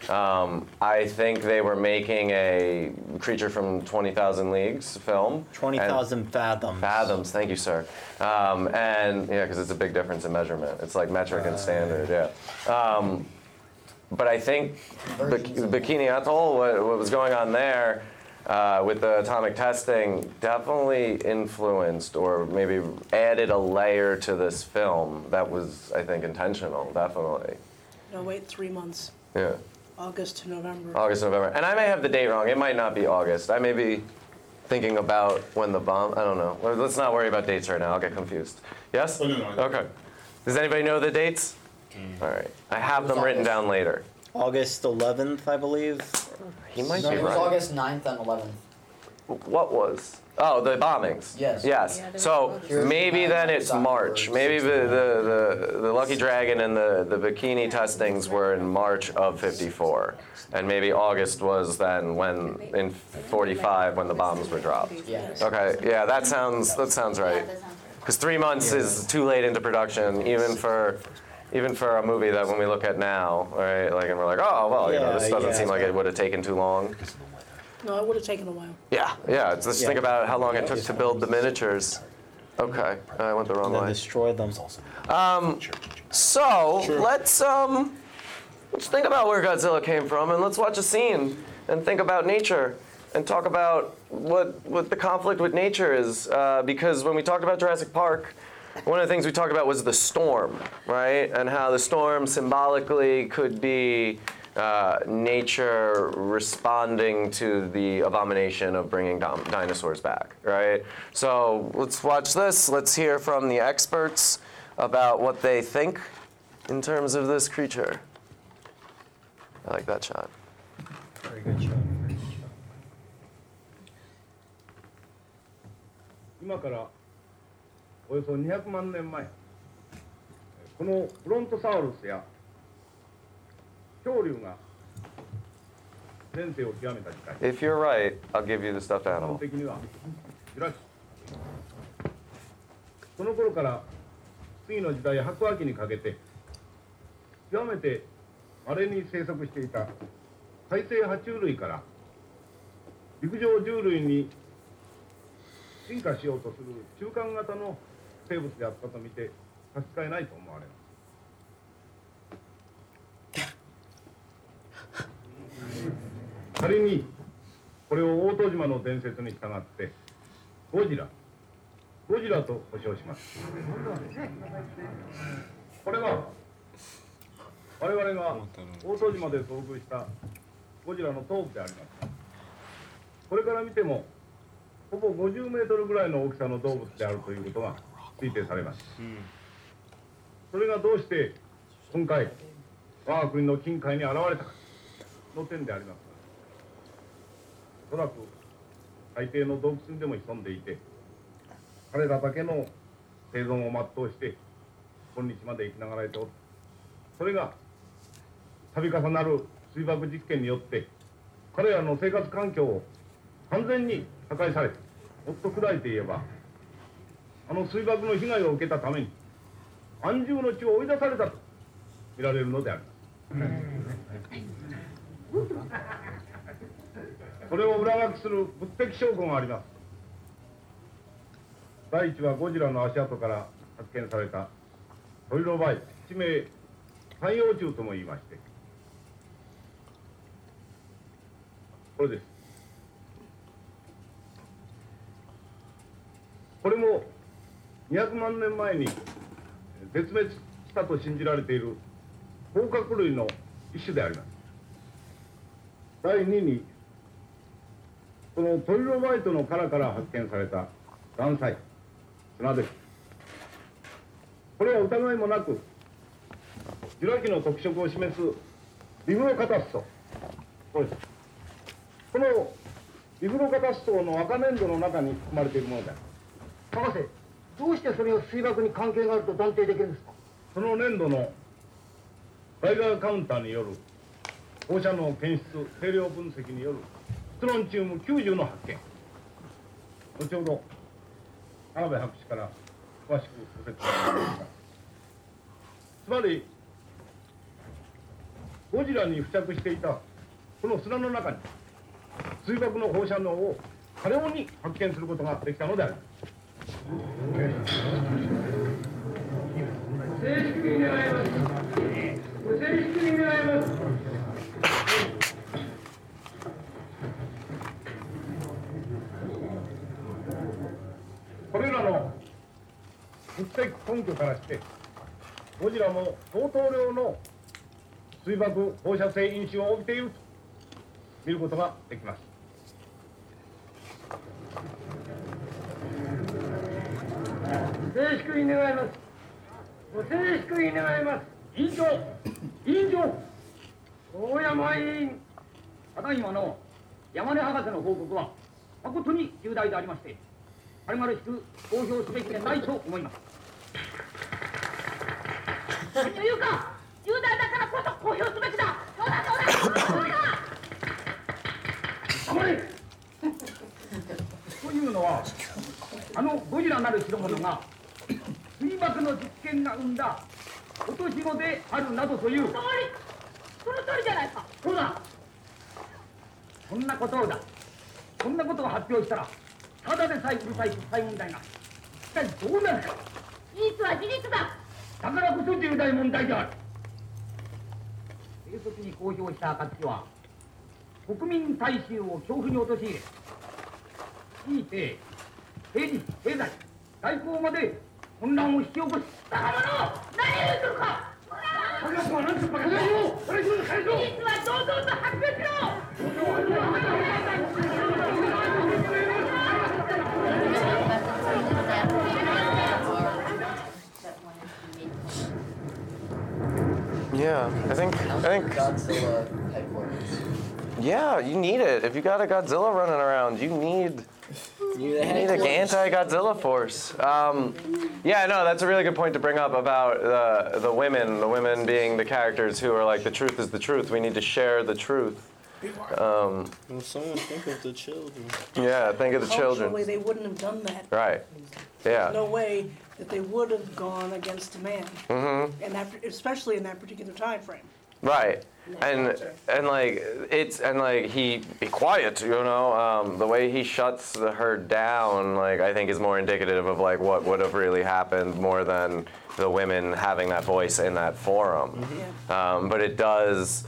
Um, I think they were making a Creature from twenty thousand Leagues film. twenty thousand Fathoms. Fathoms, thank you, sir. Um, and yeah, because it's a big difference in measurement. It's like metric uh, and standard. Yeah. Um, But I think B- Bikini Atoll, what, what was going on there uh, with the atomic testing, definitely influenced or maybe added a layer to this film that was, I think, intentional, definitely. No, wait, three months. Yeah. August to November. August to November. And I may have the date wrong. It might not be August. I may be thinking about when the bomb, I don't know. Let's not worry about dates right now. I'll get confused. Yes? Oh, no, no, no. Okay. Does anybody know the dates? Mm. All right. I have them August, written down later. August eleventh, I believe. He might no, be right. It was August ninth and eleventh. What was? Oh, the bombings. Yes. Yes. Yeah, so maybe then it's March. Maybe the, the, the, the Lucky Dragon and the, the bikini testings were in March of fifty-four. And maybe August was then when, in forty-five, when the bombs were dropped. Okay. Yeah, that sounds, that sounds right. Because three months is too late into production, even for... Even for a movie that when we look at now, right, like, and we're like, oh, well, yeah, you know, this doesn't yeah, seem like right. it would have taken too long. No, it would have taken a while. Yeah, yeah. Just yeah. think about how long it took to build the miniatures. Okay, I went the wrong way. And then destroy them. Um, so let's um, let's think about where Godzilla came from, and let's watch a scene and think about nature and talk about what what the conflict with nature is, uh, because when we talked about Jurassic Park. One of the things we talked about was the storm, right? And how the storm symbolically could be uh, nature responding to the abomination of bringing dom- dinosaurs back, right? So let's watch this. Let's hear from the experts about what they think in terms of this creature. I like that shot. Very good shot. Very good shot. およそにひゃくまん年前、このプロントサウルスや恐竜が全盛を極めた時代。If you're right, I'll give you the stuffed animal. その頃から次の時代白亜紀にかけて極めて稀に生息していた再生爬虫類から陸上獣類に進化しようとする中間型の生物であったと見て差し支えないと思われます。仮にこれを大戸島の伝説に従ってゴジラゴジラと呼称します。これは我々が大戸島で遭遇したゴジラの頭部であります。これから見てもほぼごじゅうメートルぐらいの大きさの動物であるということが推定されます。それがどうして今回我が国の近海に現れたかの点であります。おそらく海底の洞窟にでも潜んでいて彼らだけの生存を全うして今日まで生きながらえておる。それが度重なる水爆実験によって彼らの生活環境を完全に破壊され、もっと砕いて言えばあの水爆の被害を受けたために安住の地を追い出されたと見られるのである。それを裏書きする物的証拠があります。第一はゴジラの足跡から発見されたトリロバイ一名三葉虫とも言いまして、これです。これもにひゃくまんねんまえに絶滅したと信じられている甲殻類の一種であります。だいににこのトリロバイトの殻から発見された岩砕砂です。これは疑いもなくジュラ紀の特色を示すリグロカタスト、これです。このリグロカタストの赤粘土の中に含まれているものだ。博士、どうしてそれが水爆に関係があると断定できるんですか？その粘土のガイガーカウンターによる放射能検出定量分析によるストロンチウムきゅうじゅうの発見、後ほど田辺博士から詳しくご説明しました。つまりゴジラに付着していたこの砂の中に水爆の放射能を過量に発見することができたのである。正式に願います。正式に願います。これらの物的根拠からしてゴジラも相当量の水爆放射性因子を帯びていると見ることができます。正式に願います。ご正式に願います。委員長、委員長、大山委員、ただいまの山根博士の報告は誠に重大でありまして、あれまるしく公表すべきでないと思います。というか、重大だからこそ公表すべきだ。そうだそうだそうだ。黙れ。というのは、あのゴジラなる代物が水爆の実験が生んだ落とし子であるなどという。その通りじゃないか。そうだ。そんなことをだ。そんなことを発表したら、ただでさえうるさい国際問題が一体どうなるか。事実は事実だ。だからこそ重大問題である。正式に公表した暁は国民大衆を恐怖に陥れ、強いて政治、経済、外交まで混乱を引き起こし、バカ者、何を言ってるか。バカ者は何とバカ者を事実は堂々と発表しろ。Yeah, I think I think Godzilla headquarters. Yeah, you need it. If you got a Godzilla running around, you need you need an anti-Godzilla force. Um, yeah, no, that's a really good point to bring up about the the women, the women being the characters who are like, the truth is the truth. We need to share the truth. Um, well, someone think of the children. Yeah, think of the children. Culturally, they wouldn't have done that. Right. Yeah. There's no way that they would have gone against a man. Mm-hmm. And that, especially in that particular time frame. Right. And and like it's and like he be quiet, you know. Um, the way he shuts her down, like I think, is more indicative of like what would have really happened more than the women having that voice in that forum. Mm-hmm. Yeah. Um, but it does.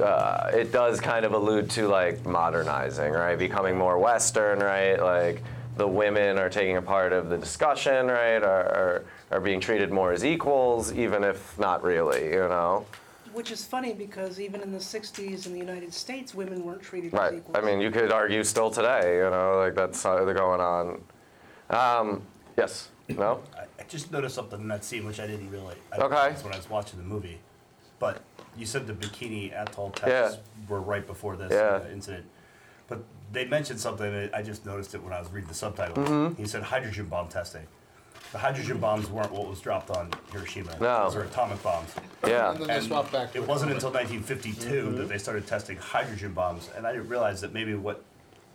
Uh, it does kind of allude to like modernizing, right? Becoming more Western, right? Like the women are taking a part of the discussion, right? Are are, are being treated more as equals, even if not really, you know. Which is funny because even in the sixties in the United States, women weren't treated right. as equals. I mean, you could argue still today, you know, like that's how they're going on. Um, yes. No. I just noticed something in that scene which I didn't really. I okay. That's when I was watching the movie, but. You said the Bikini Atoll texts yeah. were right before this yeah. uh, incident. But they mentioned something, that I just noticed it when I was reading the subtitles. Mm-hmm. He said hydrogen bomb testing. The hydrogen bombs weren't what was dropped on Hiroshima. No. Those are atomic bombs. Yeah. And then they swapped back to it. It wasn't until nineteen fifty-two mm-hmm. that they started testing hydrogen bombs. And I didn't realize that maybe what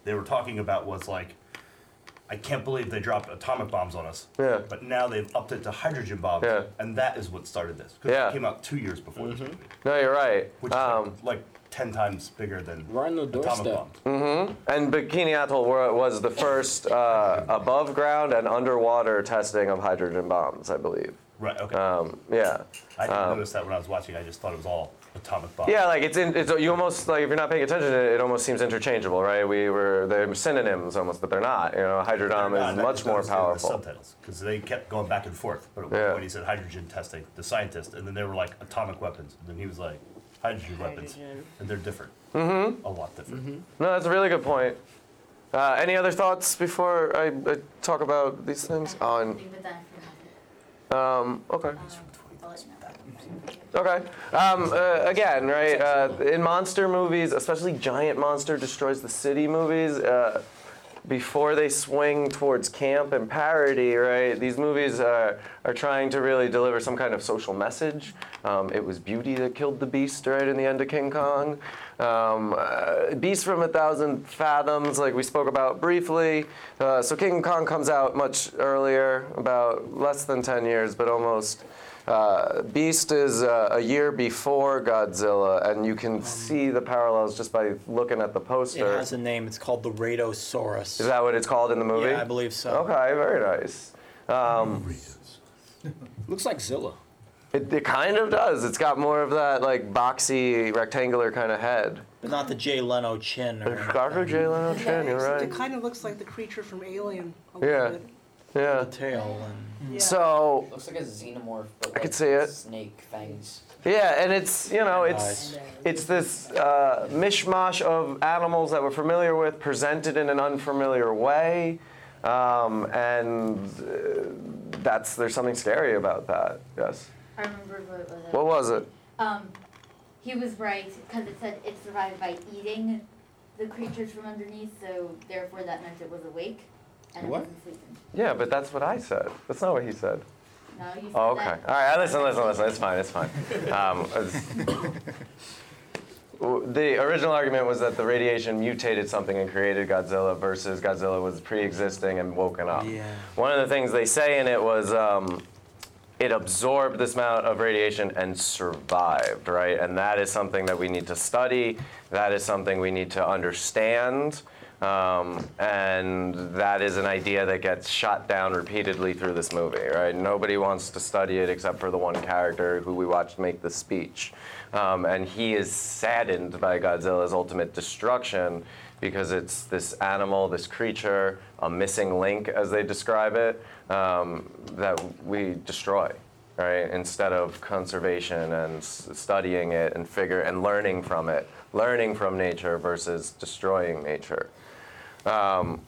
they were talking about was like, I can't believe they dropped atomic bombs on us. Yeah. But now they've upped it to hydrogen bombs. Yeah. And that is what started this. Because yeah. it came out two years before mm-hmm. this movie. No, you're right. Which um, is like ten times bigger than right atomic bombs. Mm-hmm. And Bikini Atoll was the first uh, above ground and underwater testing of hydrogen bombs, I believe. Right, okay. Um, yeah. I didn't um, notice that when I was watching. I just thought it was all atomic bomb. Yeah, like it's in, it's you almost like if you're not paying attention, it, it almost seems interchangeable, right? We were they're synonyms almost, but they're not. You know, hydrogen bomb is much more powerful. The subtitles because they kept going back and forth. But at one yeah. point he said hydrogen testing, the scientist, and then they were like atomic weapons, and then he was like hydrogen, hydrogen. weapons, and they're different. Mm-hmm. A lot different. Mm-hmm. No, that's a really good point. Uh, any other thoughts before I, I talk about these things? On. Oh, um. Okay. Okay. Um, uh, again, right, uh, in monster movies, especially giant monster destroys the city movies, uh, before they swing towards camp and parody, right, these movies are, are trying to really deliver some kind of social message. Um, it was beauty that killed the beast, right, in the end of King Kong. Um, uh, Beast from a Thousand Fathoms, like we spoke about briefly. Uh, so King Kong comes out much earlier, about less than ten years, but almost... Uh, Beast is uh, a year before Godzilla, and you can see the parallels just by looking at the poster. It has a name. It's called the Radosaurus. Is that what it's called in the movie? Yeah, I believe so. Okay, very nice. Um, looks like Zilla. It, it kind of does. It's got more of that like boxy, rectangular kind of head. But not the Jay Leno chin. Or it's got her Jay Leno chin, yeah, you're right. It kind of looks like the creature from Alien a little yeah. bit. Yeah. The tail and yeah. So it looks like a xenomorph, but like I could see it. Snake fangs. Yeah, and it's you know it's nice. It's this uh, mishmash of animals that we're familiar with presented in an unfamiliar way, um, and uh, that's there's something scary about that. Yes. I remember what it was. What was it? Um, he was right because it said it survived by eating the creatures from underneath, so therefore that meant it was awake. And what? Yeah, but that's what I said. That's not what he said. No, you said oh, okay. That. All right, listen, listen, listen. It's fine, it's fine. Um, it's, the original argument was that the radiation mutated something and created Godzilla versus Godzilla was pre-existing and woken up. Yeah. One of the things they say in it was um, it absorbed this amount of radiation and survived, right? And that is something that we need to study. That is something we need to understand. Um, and that is an idea that gets shot down repeatedly through this movie, right? Nobody wants to study it except for the one character who we watched make the speech. Um, and he is saddened by Godzilla's ultimate destruction because it's this animal, this creature, a missing link, as they describe it, um, that we destroy, right? Instead of conservation and s- studying it and figure and learning from it, learning from nature versus destroying nature. Um,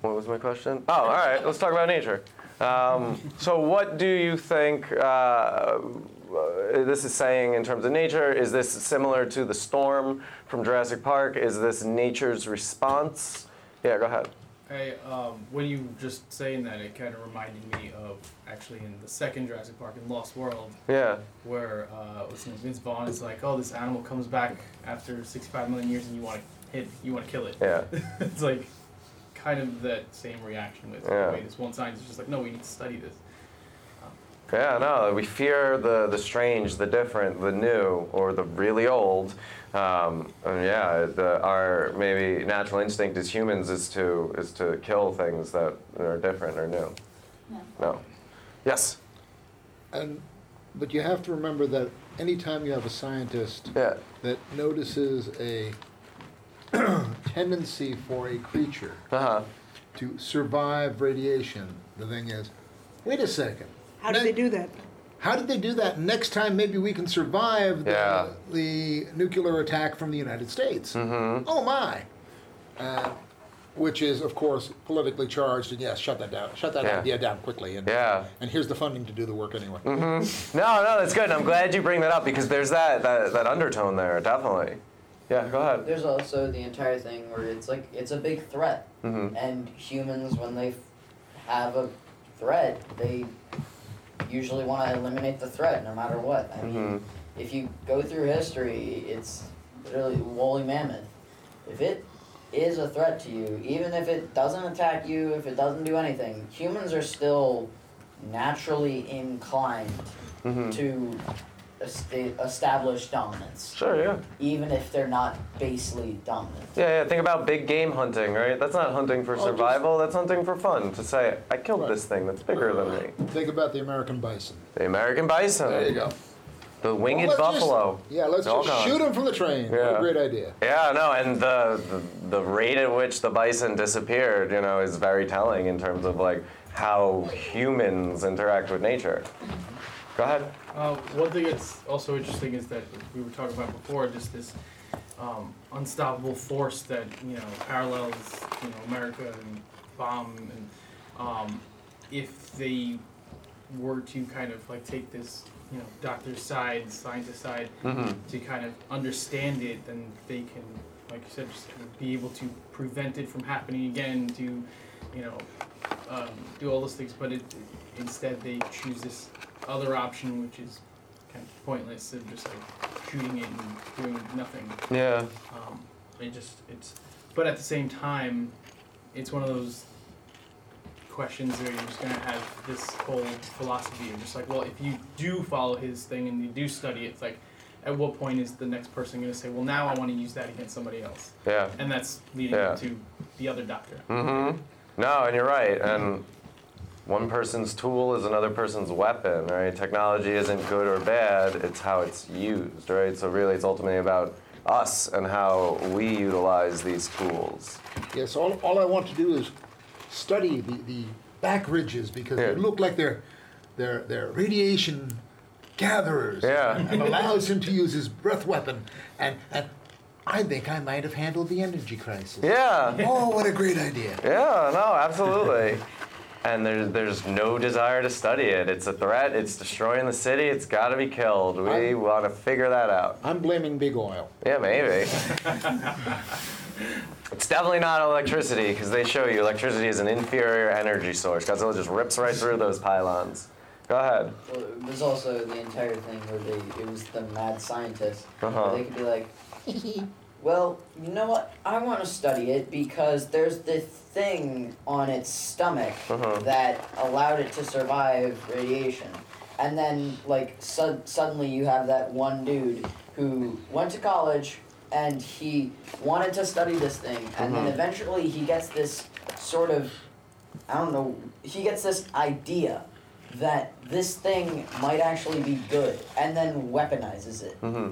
what was my question? Oh, all right, let's talk about nature. Um, so what do you think uh, this is saying in terms of nature? Is this similar to the storm from Jurassic Park? Is this nature's response? Yeah, go ahead. Hey, um, when you were just saying that, it kind of reminded me of actually in the second Jurassic Park in Lost World. Yeah. Where uh, Vince Vaughn is like, "Oh, this animal comes back after sixty-five million years, and you want to hit, you want to kill it." Yeah. It's like kind of that same reaction with yeah. wait, this one scientist is just like, "No, we need to study this." Um, yeah, no, we fear the the strange, the different, the new, or the really old. Um, yeah, the, our maybe natural instinct as humans is to is to kill things that are different or new. Yeah. No. Yes. And but you have to remember that anytime you have a scientist yeah. that notices a tendency for a creature uh-huh. to survive radiation, the thing is, wait a second. How did they do that? How did they do that? Next time, maybe we can survive the, yeah. the nuclear attack from the United States. Mm-hmm. Oh, my. Uh, which is, of course, politically charged. And, yes, shut that down. Shut that yeah. idea down quickly. And, yeah. and here's the funding to do the work anyway. Mm-hmm. No, no, that's good. I'm glad you bring that up because there's that, that, that undertone there, definitely. Yeah, go ahead. There's also the entire thing where it's like it's a big threat. Mm-hmm. And humans, when they have a threat, they usually want to eliminate the threat no matter what. I mean, mm-hmm. if you go through history, it's literally woolly mammoth. If it is a threat to you, even if it doesn't attack you, if it doesn't do anything, humans are still naturally inclined mm-hmm. to est- establish dominance. Sure, yeah. Even if they're not basely dominant. Yeah, yeah, think about big game hunting, right? That's not hunting for survival, oh, that's hunting for fun. To say, I killed right. this thing that's bigger right. than me. Think about the American bison. The American bison. There you go. The winged well, buffalo. Just, yeah, let's just gone. shoot him from the train. Yeah. What a great idea. Yeah, no, and the, the the rate at which the bison disappeared, you know, is very telling in terms of, like, how humans interact with nature. Go ahead. Uh, one thing that's also interesting is that we were talking about before, just this um, unstoppable force that, you know, parallels, you know, America and bomb. And um, if they were to kind of, like, take this, you know, doctor's side, scientist's side, mm-hmm. to kind of understand it, then they can, like you said, just be able to prevent it from happening again, to, you know, um, do all those things. But it, instead they choose this other option, which is kind of pointless, of just like shooting it and doing nothing. Yeah. Um, it just it's, but at the same time, it's one of those questions where you're just gonna have this whole philosophy of just like, well, if you do follow his thing and you do study it, it's like, at what point is the next person gonna say, well, now I want to use that against somebody else? Yeah. And that's leading yeah. up to the other doctor. Mm-hmm. No, and you're right, and. One person's tool is another person's weapon, right? Technology isn't good or bad, it's how it's used, right? So really it's ultimately about us and how we utilize these tools. Yes, all, all I want to do is study the, the back ridges because yeah. they look like they're, they're, they're radiation gatherers. Yeah. And, and allows him to use his breath weapon. And, and I think I might have handled the energy crisis. Yeah. Oh, what a great idea. Yeah, no, absolutely. And there's there's no desire to study it. It's a threat. It's destroying the city. It's got to be killed. We want to figure that out. I'm blaming big oil. Yeah, maybe. It's definitely not electricity, because they show you electricity is an inferior energy source. Godzilla just rips right through those pylons. Go ahead. Well, there's also the entire thing where they, it was the mad scientist. Uh-huh. Where they could be like, well, you know what? I want to study it because there's this thing on its stomach uh-huh. that allowed it to survive radiation. And then, like, su- suddenly you have that one dude who went to college and he wanted to study this thing. And uh-huh. then eventually he gets this sort of, I don't know, he gets this idea that this thing might actually be good and then weaponizes it. Uh-huh.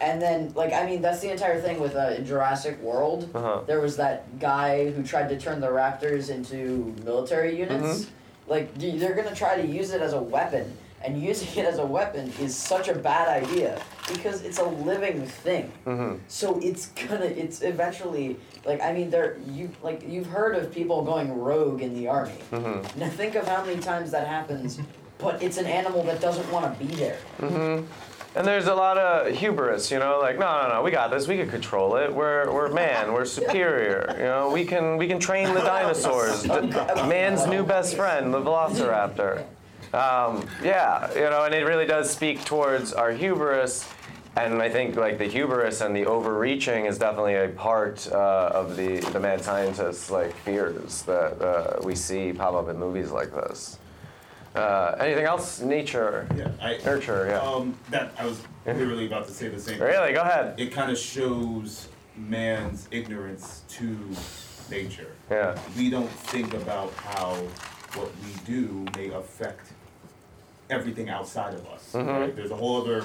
And then, like, I mean, that's the entire thing with uh, Jurassic World. Uh-huh. There was that guy who tried to turn the raptors into military units. Mm-hmm. Like, they're going to try to use it as a weapon. And using it as a weapon is such a bad idea because it's a living thing. Mm-hmm. So it's gonna, it's eventually, like, I mean, there, you, like, you've heard of people going rogue in the army. Mm-hmm. Now think of how many times that happens, but it's an animal that doesn't want to be there. Mm-hmm. And there's a lot of hubris, you know, like, no, no, no, we got this. We can control it. We're, we're man. We're superior. You know, we can, we can train the dinosaurs. Man's new best friend, the Velociraptor. Um, yeah, you know, and it really does speak towards our hubris. And I think, like, the hubris and the overreaching is definitely a part uh, of the, the mad scientist's, like, fears that uh, we see pop up in movies like this. Uh, anything else? Nature. Yeah. I, Nurture, yeah. Um, that, I was literally about to say the same thing. Really? Go ahead. It kind of shows man's ignorance to nature. Yeah. We don't think about how what we do may affect everything outside of us. Mm-hmm. Right? There's a whole other...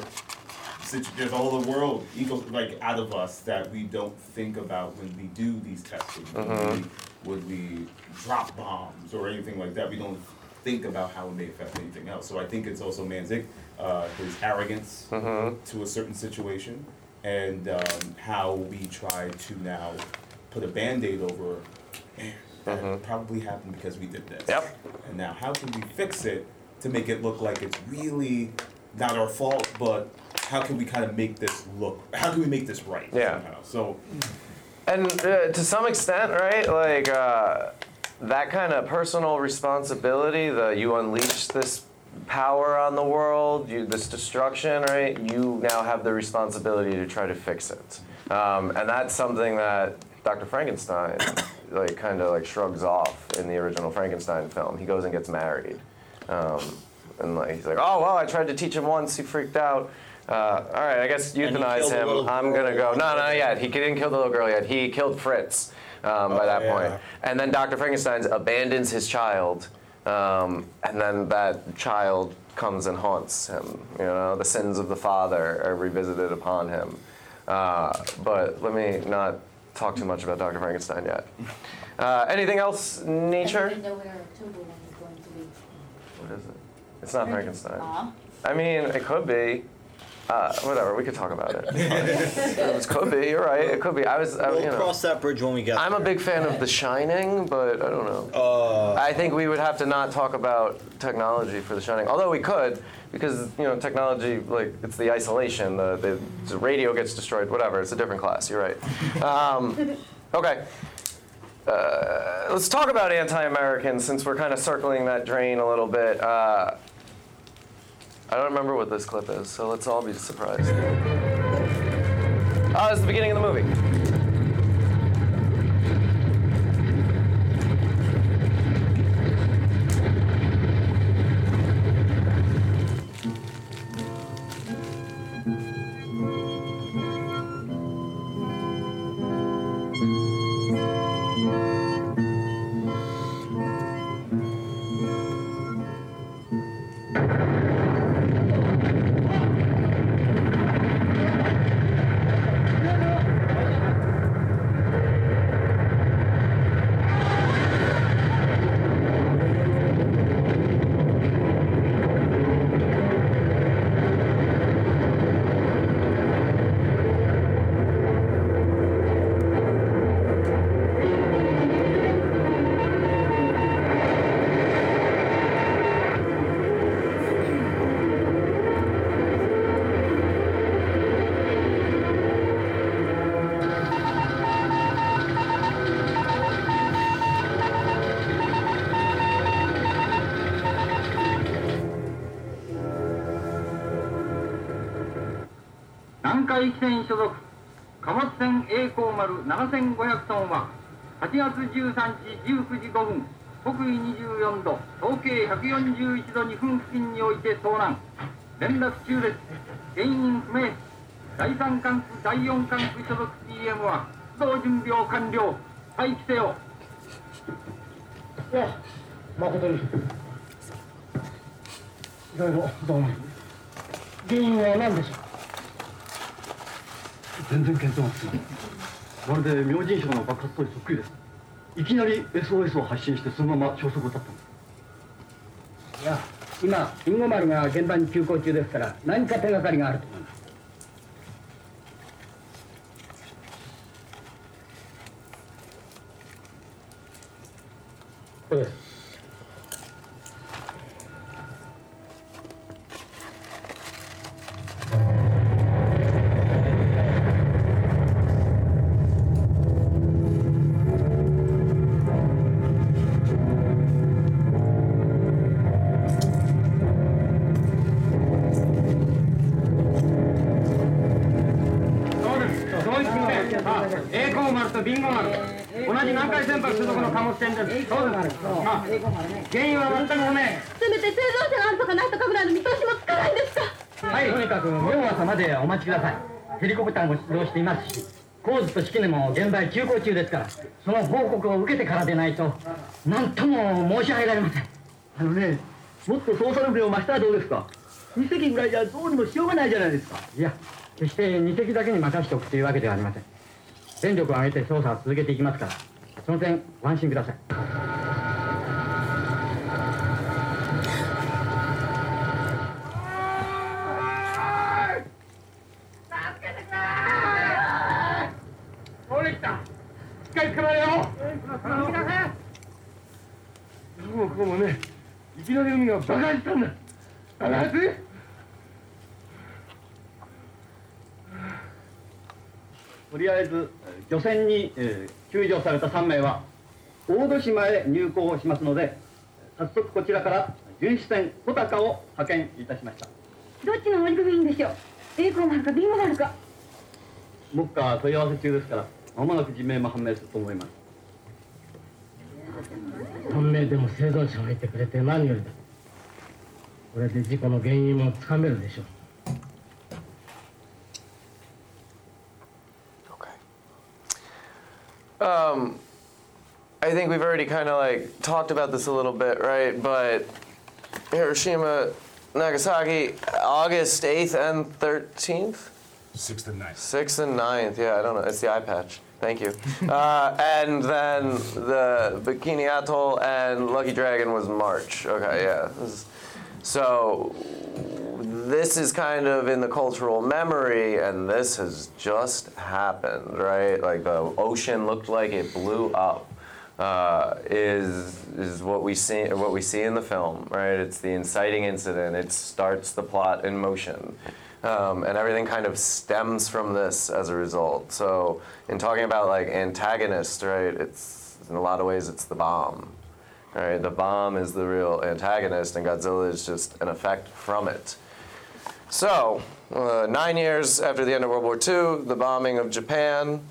There's a whole world, ego, like, out of us that we don't think about when we do these testing. Mm-hmm. Would we drop bombs or anything like that? We don't think about how it may affect anything else. So I think it's also man's uh, his arrogance mm-hmm. to a certain situation, and um, how we try to now put a Band-Aid over, man, that mm-hmm. probably happened because we did this. Yep. And now how can we fix it to make it look like it's really not our fault, but... How can we kind of make this look? How can we make this right? Yeah. Somehow? So, and uh, to some extent, right? Like uh, that kind of personal responsibility. The you unleash this power on the world, you, this destruction, right? You now have the responsibility to try to fix it, um, and that's something that Doctor Frankenstein, like, kind of like shrugs off in the original Frankenstein film. He goes and gets married, um, and like he's like, oh well, I tried to teach him once, he freaked out. Uh, all right, I guess euthanize him. I'm going to go. No, not yet. He didn't kill the little girl yet. He killed Fritz um, by oh, that yeah. point. And then Doctor Frankenstein abandons his child, um, and then that child comes and haunts him. You know, the sins of the father are revisited upon him. Uh, but let me not talk too much about Doctor Frankenstein yet. Uh, anything else, nature? I know what our October one is going to be. What is it? It's not Frankenstein. Uh-huh. I mean, it could be. Uh, whatever, we could talk about it. It could be, you're right, it could be. I was, I, we'll you know, cross that bridge when we get I'm there. A big fan of The Shining, but I don't know. Uh, I think we would have to not talk about technology for The Shining, although we could, because, you know, technology, like, it's the isolation, the, the, the radio gets destroyed, whatever, it's a different class, you're right. Um, okay. Uh, let's talk about anti-American, since we're kind of circling that drain a little bit. Uh, I don't remember what this clip is, so let's all be surprised. Oh, it's the beginning of the movie. とビンゴ丸、同じ南海船舶所属の貨物船です。そうです。まあ、原因は全く不明。せめて生存者があるとかないとかぐらいの見通しもつかないんですか。はい、とにかく明朝までお待ちください。ヘリコプターも出動していますし、構図と式根も現在休校中ですから、その報告を受けてからでないと何とも申し上げられません。あのね、もっと捜査力を増したらどうですか。に隻ぐらいじゃどうにもしようがないじゃないですか。いや、決してに隻だけに任せておくというわけではありません。全力を挙げて捜査を続けていきますから、その点ご安心ください。助けてくれー。降りてきた。しっかり捕まえよう。どうもこうもね、いきなり海が爆発したんだ。爆発？とりあえず漁船に救助されたさん名は大戸島へ入港しますので、早速こちらから巡視船小鷹を派遣いたしました。どっちの乗組員でしょう。栄光丸かビンゴ丸か。目下問い合わせ中ですから、まもなく人名も判明すると思います。本命でも生存者がいてくれて何よりだ。これで事故の原因もつかめるでしょう。Um, I think we've already kind of like talked about this a little bit, right? But Hiroshima, Nagasaki, August eighth and thirteenth? sixth and ninth. sixth and ninth, yeah, I don't know. It's the eye patch. Thank you. uh, and then the Bikini Atoll and Lucky Dragon was March. Okay, yeah. This is, so this is kind of in the cultural memory, and this has just happened, right? Like the ocean looked like it blew up. Uh, is is what we see what we see in the film, right? It's the inciting incident. It starts the plot in motion, um, and everything kind of stems from this as a result. So, in talking about like antagonist, right? It's in a lot of ways it's the bomb, right? The bomb is the real antagonist, and Godzilla is just an effect from it. So, uh, nine years after the end of World War Two, the bombing of Japan,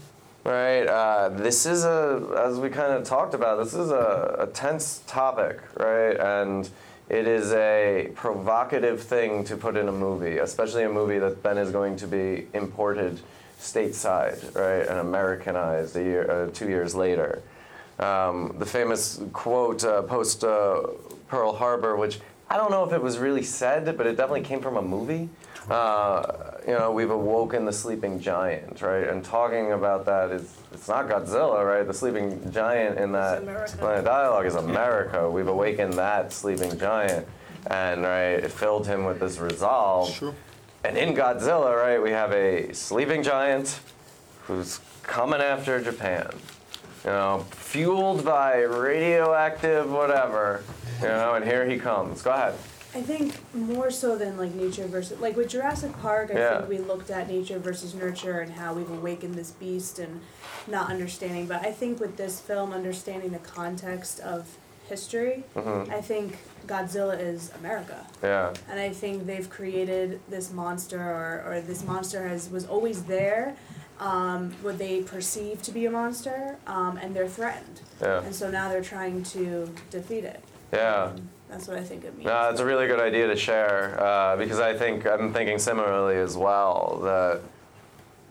right? Uh, this is a, as we kind of talked about, this is a, a tense topic, right? And it is a provocative thing to put in a movie, especially a movie that then is going to be imported stateside, right? And Americanized a year, uh, two years later. Um, the famous quote uh, post uh, Pearl Harbor, which I don't know if it was really said, but it definitely came from a movie. Uh, you know, we've awoken the sleeping giant, right? And talking about that is, it's not Godzilla, right? The sleeping giant in that line of dialogue is America. We've awakened that sleeping giant, and right, it filled him with this resolve. Sure. And in Godzilla, right, we have a sleeping giant who's coming after Japan. You know, fueled by radioactive whatever, you know, and here he comes. Go ahead. I think more so than like nature versus, like with Jurassic Park, I yeah. think we looked at nature versus nurture and how we've awakened this beast and not understanding. But I think with this film, understanding the context of history, mm-hmm. I think Godzilla is America. Yeah. And I think they've created this monster, or, or this monster has was always there. Um, what they perceive to be a monster, um, and they're threatened. Yeah. And so now they're trying to defeat it. Yeah. Um, that's what I think it means. No, it's a really good idea to share, uh, because I think, I'm thinking similarly as well, that,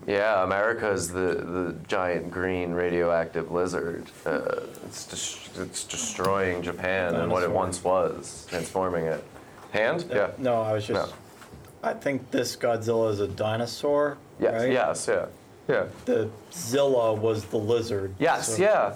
yeah, America is the, the giant green radioactive lizard. Uh, it's, des- it's destroying Japan and what it once was, transforming it. Hand? Yeah. No, I was just, no. I think this Godzilla is a dinosaur, yes, right? Yes, yeah. Yeah. The Zilla was the lizard. Yes, so. Yeah.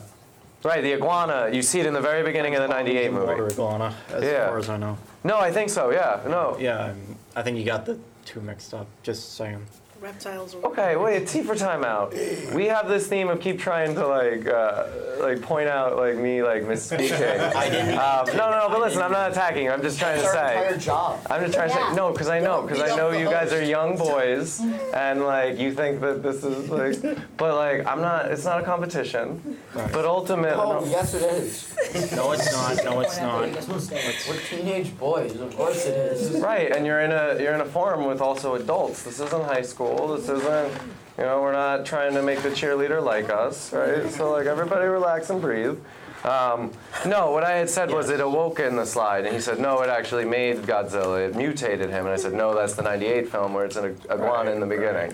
Right, the iguana. You see it in the very beginning of the ninety-eight movie. Water iguana, as yeah. far as I know. No, I think so, yeah. No. Yeah, I'm, I think you got the two mixed up, just saying. Reptiles. Okay, wait, tea for time out. We have this theme of keep trying to like uh, like point out like me like misspeaking. I didn't. Um, no, no, no, but listen, I'm not attacking. I'm just trying it's to say. Our entire job. I'm just trying yeah. to say no, because I know, because I know you guys are young boys, and like you think that this is like, but like I'm not. It's not a competition. Right. But ultimately. Oh, no. Yes, it is. No, it's not. No, it's not. We're teenage boys. Of course it is. Right, and you're in a you're in a forum with also adults. This isn't high school. cool. This isn't, you know, we're not trying to make the cheerleader like us, right? So like everybody relax and breathe. Um, no, what I had said was it awoke in the slide, and he said, no, it actually made Godzilla. It mutated him. And I said, no, that's the ninety-eight film where it's an iguana in the beginning.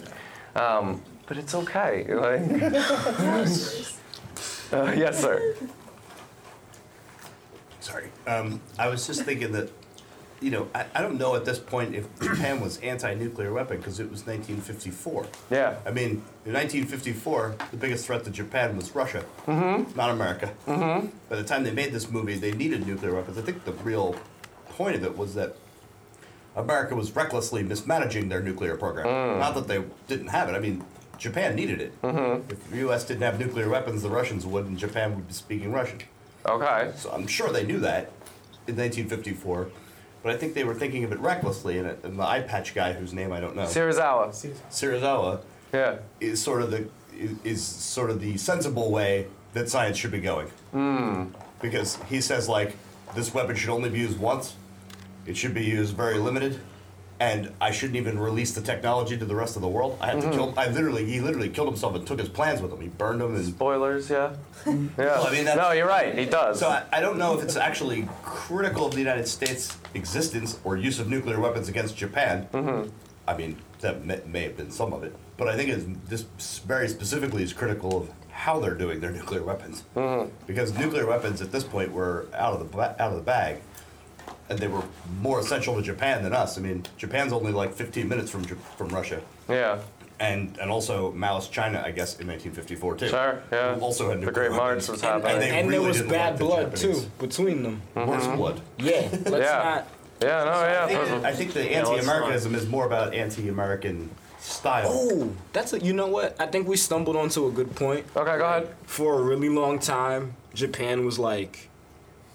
Um, but it's okay. Like, uh, yes, sir. Sorry. Um, I was just thinking that, you know, I, I don't know at this point if Japan was anti-nuclear weapon because it was nineteen fifty-four. Yeah. I mean, in nineteen fifty-four, the biggest threat to Japan was Russia, mm-hmm. not America. Mm-hmm. By the time they made this movie, they needed nuclear weapons. I think the real point of it was that America was recklessly mismanaging their nuclear program. Mm. Not that they didn't have it. I mean, Japan needed it. Mm-hmm. If the U S didn't have nuclear weapons, the Russians would, and Japan would be speaking Russian. Okay. So I'm sure they knew that in nineteen fifty-four, but I think they were thinking of it recklessly, and, it, and the eye patch guy, whose name I don't know, Serizawa. Serizawa. Yeah. Is sort of the is, is sort of the sensible way that science should be going. Mm. Because he says like this weapon should only be used once, it should be used very limited, and I shouldn't even release the technology to the rest of the world. I had mm-hmm. to kill. I literally, he literally killed himself and took his plans with him. He burned them. And spoilers, yeah. yeah. Well, I mean, that's, no, you're right. He does. So I, I don't know if it's actually critical of the United States' existence or use of nuclear weapons against Japan. Mm-hmm. I mean, that may, may have been some of it, but I think it's, this very specifically is critical of how they're doing their nuclear weapons, mm-hmm. because nuclear weapons at this point were out of the out of the bag. And they were more essential to Japan than us. I mean, Japan's only like fifteen minutes from from Russia. Yeah. And and also Maoist China, I guess, in nineteen fifty-four too. Sure. Yeah. Also had the Great March was happening, and, and, and really there was bad blood Japanese. Too between them. Mm-hmm. Worse blood. Yeah. Let's yeah. not. Yeah. No. So yeah. I think, it, I think the anti-Americanism is more about anti-American style. Oh, that's a, you know what? I think we stumbled onto a good point. Okay, go ahead. For a really long time, Japan was like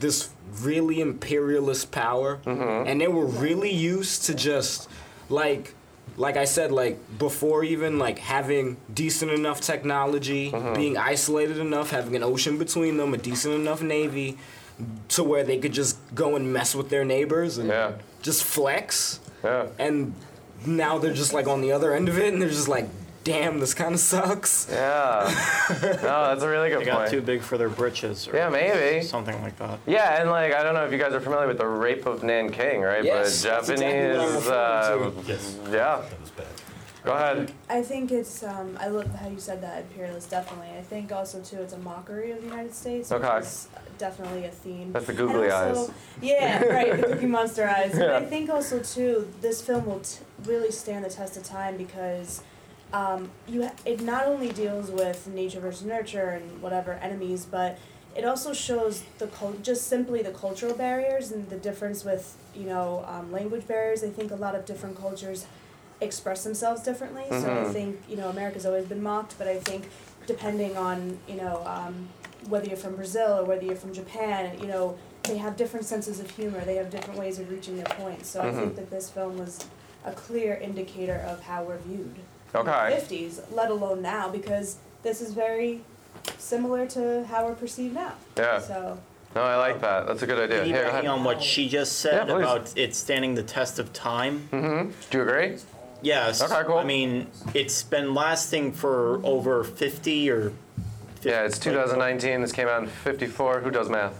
this really imperialist power, mm-hmm. and they were really used to just, like, like I said, like, before even, like, having decent enough technology, mm-hmm. being isolated enough, having an ocean between them, a decent enough navy, to where they could just go and mess with their neighbors and yeah. just flex. Yeah. And now they're just, like, on the other end of it, and they're just like, damn, this kind of sucks. Yeah. No, that's a really good point. They got point. too big for their britches. Or yeah, maybe. Something like that. Yeah, and like, I don't know if you guys are familiar with the Rape of Nanking, right? Yes, but Japanese, exactly uh, yes. yeah. That was bad. Go ahead. I think it's, um, I love how you said that, imperialist, definitely. I think also, too, it's a mockery of the United States. Okay. It's definitely a theme. That's the googly also, eyes. Yeah, right, the Cookie Monster eyes. Yeah. But I think also, too, this film will t- really stand the test of time because Um, you ha- it not only deals with nature versus nurture and whatever enemies, but it also shows the cul- just simply the cultural barriers and the difference with, you know, um, language barriers. I think a lot of different cultures express themselves differently. Mm-hmm. So I think, you know, America's always been mocked, but I think depending on, you know, um, whether you're from Brazil or whether you're from Japan, you know, they have different senses of humor. They have different ways of reaching their points. So mm-hmm. I think that this film was a clear indicator of how we're viewed. Okay. fifties, let alone now, because this is very similar to how we're perceived now. Yeah. So. No, I like that. That's a good idea. Here, go ahead. On what she just said yeah, about it standing the test of time. Mm-hmm. Do you agree? Yes. Okay, cool. I mean, it's been lasting for over fifty or. fifty yeah, it's two thousand nineteen. This came out in fifty-four. Who does math?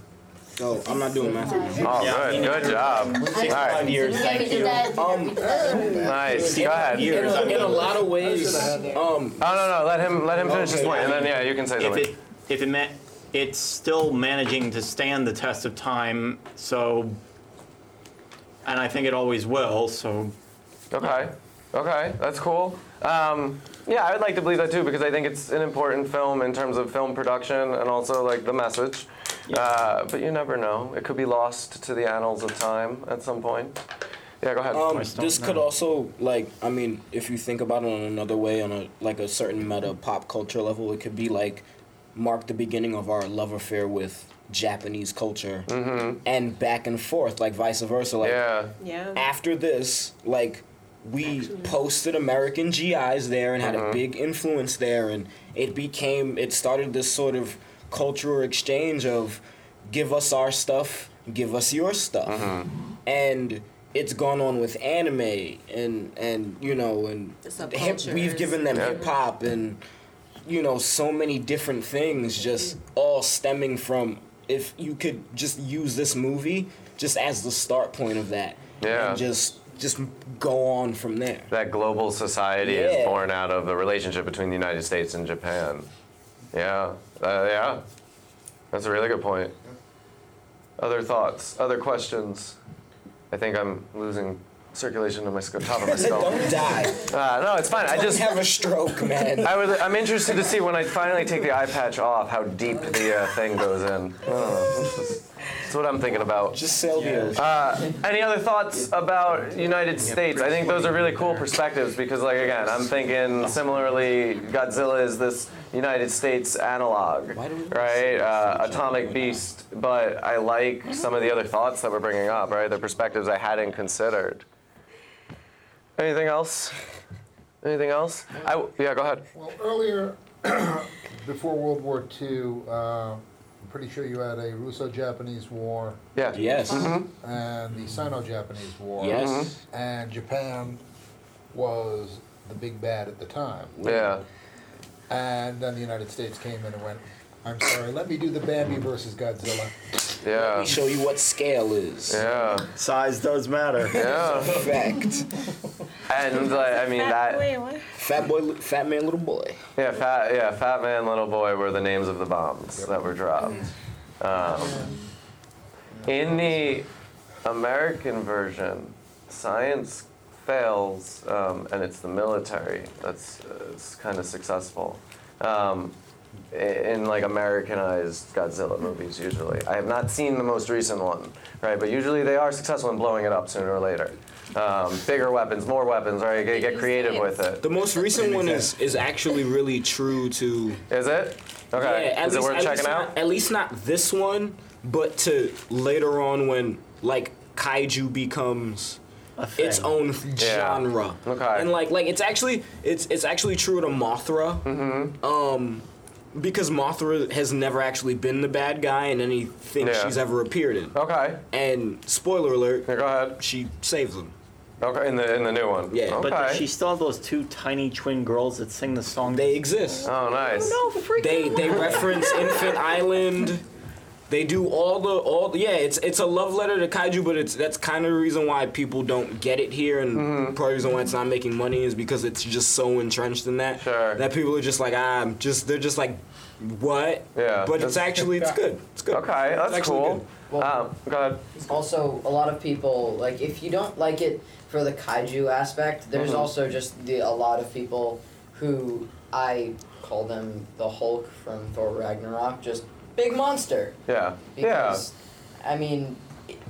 No, I'm not doing math. Oh, yeah, good. I mean, good job. sixty-five years. Thank you. Um, nice. Go ahead. In a, in a lot of ways. Um, oh, no, no. Let him, let him finish his point, and then, yeah, you can say something. If it, if it ma- it's still managing to stand the test of time, so, and I think it always will, so. Okay. Okay. That's cool. Um, yeah, I would like to believe that, too, because I think it's an important film in terms of film production and also, like, the message. Uh, but you never know. It could be lost to the annals of time at some point. Yeah, go ahead. Um, this could also, like, I mean, if you think about it in another way, on a like a certain meta pop culture level, it could be like mark the beginning of our love affair with Japanese culture, mm-hmm. and back and forth, like vice versa. Like, yeah. Yeah. After this, like, we posted American G Is there and had mm-hmm. a big influence there, and it became, it started this sort of cultural exchange of give us our stuff, give us your stuff. Mm-hmm. And it's gone on with anime and, and you know, and hip, we've given them hip hop and, you know, so many different things just all stemming from if you could just use this movie just as the start point of that. Yeah. And just just go on from there. That global society yeah. is born out of the relationship between the United States and Japan. Yeah. Uh, yeah. That's a really good point. Other thoughts? Other questions? I think I'm losing circulation to my sc- top of my skull. Don't die. Uh, no, it's fine. Don't I just have a stroke, man. I was, I'm interested to see when I finally take the eye patch off how deep the uh, thing goes in. Oh, that's what I'm thinking about. Just sail the ocean. Uh, any other thoughts about United States? I think those are really cool perspectives because, like, again, I'm thinking similarly. Godzilla is this United States analog, right? Uh, atomic beast. But I like some of the other thoughts that we're bringing up, right? The perspectives I hadn't considered. Anything else? Anything else? I w- yeah, go ahead. Well, earlier, before World War Two, uh, I'm pretty sure you had a Russo-Japanese war. Yeah. Yes. Mm-hmm. And the Sino-Japanese war. Yes. Mm-hmm. And Japan was the big bad at the time. Yeah. And then the United States came in and went, I'm sorry, let me do the Bambi versus Godzilla. Yeah. Let me show you what scale is. Yeah. Size does matter. Yeah. Fact. And like, I mean fat that. Boy, fat boy, fat man, little boy. Yeah, fat. Yeah, fat man, little boy were the names of the bombs that were dropped. Um, in the American version, science fails, um, and it's the military that's uh, it's kind of successful. Um, in like Americanized Godzilla movies usually. I have not seen the most recent one, right? But usually they are successful in blowing it up sooner or later. Um, bigger weapons, more weapons, right? Get, get creative with it. The most recent one is, is actually really true to... Is it? Okay. Yeah, is least, it worth checking out? Not, at least not this one, but to later on when like kaiju becomes... its own yeah. genre. Okay. And like like it's actually it's it's actually true to Mothra. Mm-hmm. Um because Mothra has never actually been the bad guy in anything yeah. she's ever appeared in. Okay. And spoiler alert, yeah, go ahead. She saves them. Okay, in the in the new one. Yeah. Okay. But she still has those two tiny twin girls that sing the song. They exist. Oh nice. Oh, no, freaking They they reference Infant Island. They do all the all the, yeah. It's it's a love letter to kaiju, but it's that's kind of the reason why people don't get it here, and mm-hmm. part of the reason why it's not making money is because it's just so entrenched in that sure. that people are just like ah, I'm just they're just like, what? Yeah. But it's actually it's good. It's good. Okay, that's it's cool. Good. Well, um, go ahead. Also, a lot of people like if you don't like it for the kaiju aspect, there's mm-hmm. also just the a lot of people who I call them the Hulk from Thor Ragnarok just. Big monster. Yeah. Because, yeah. I mean,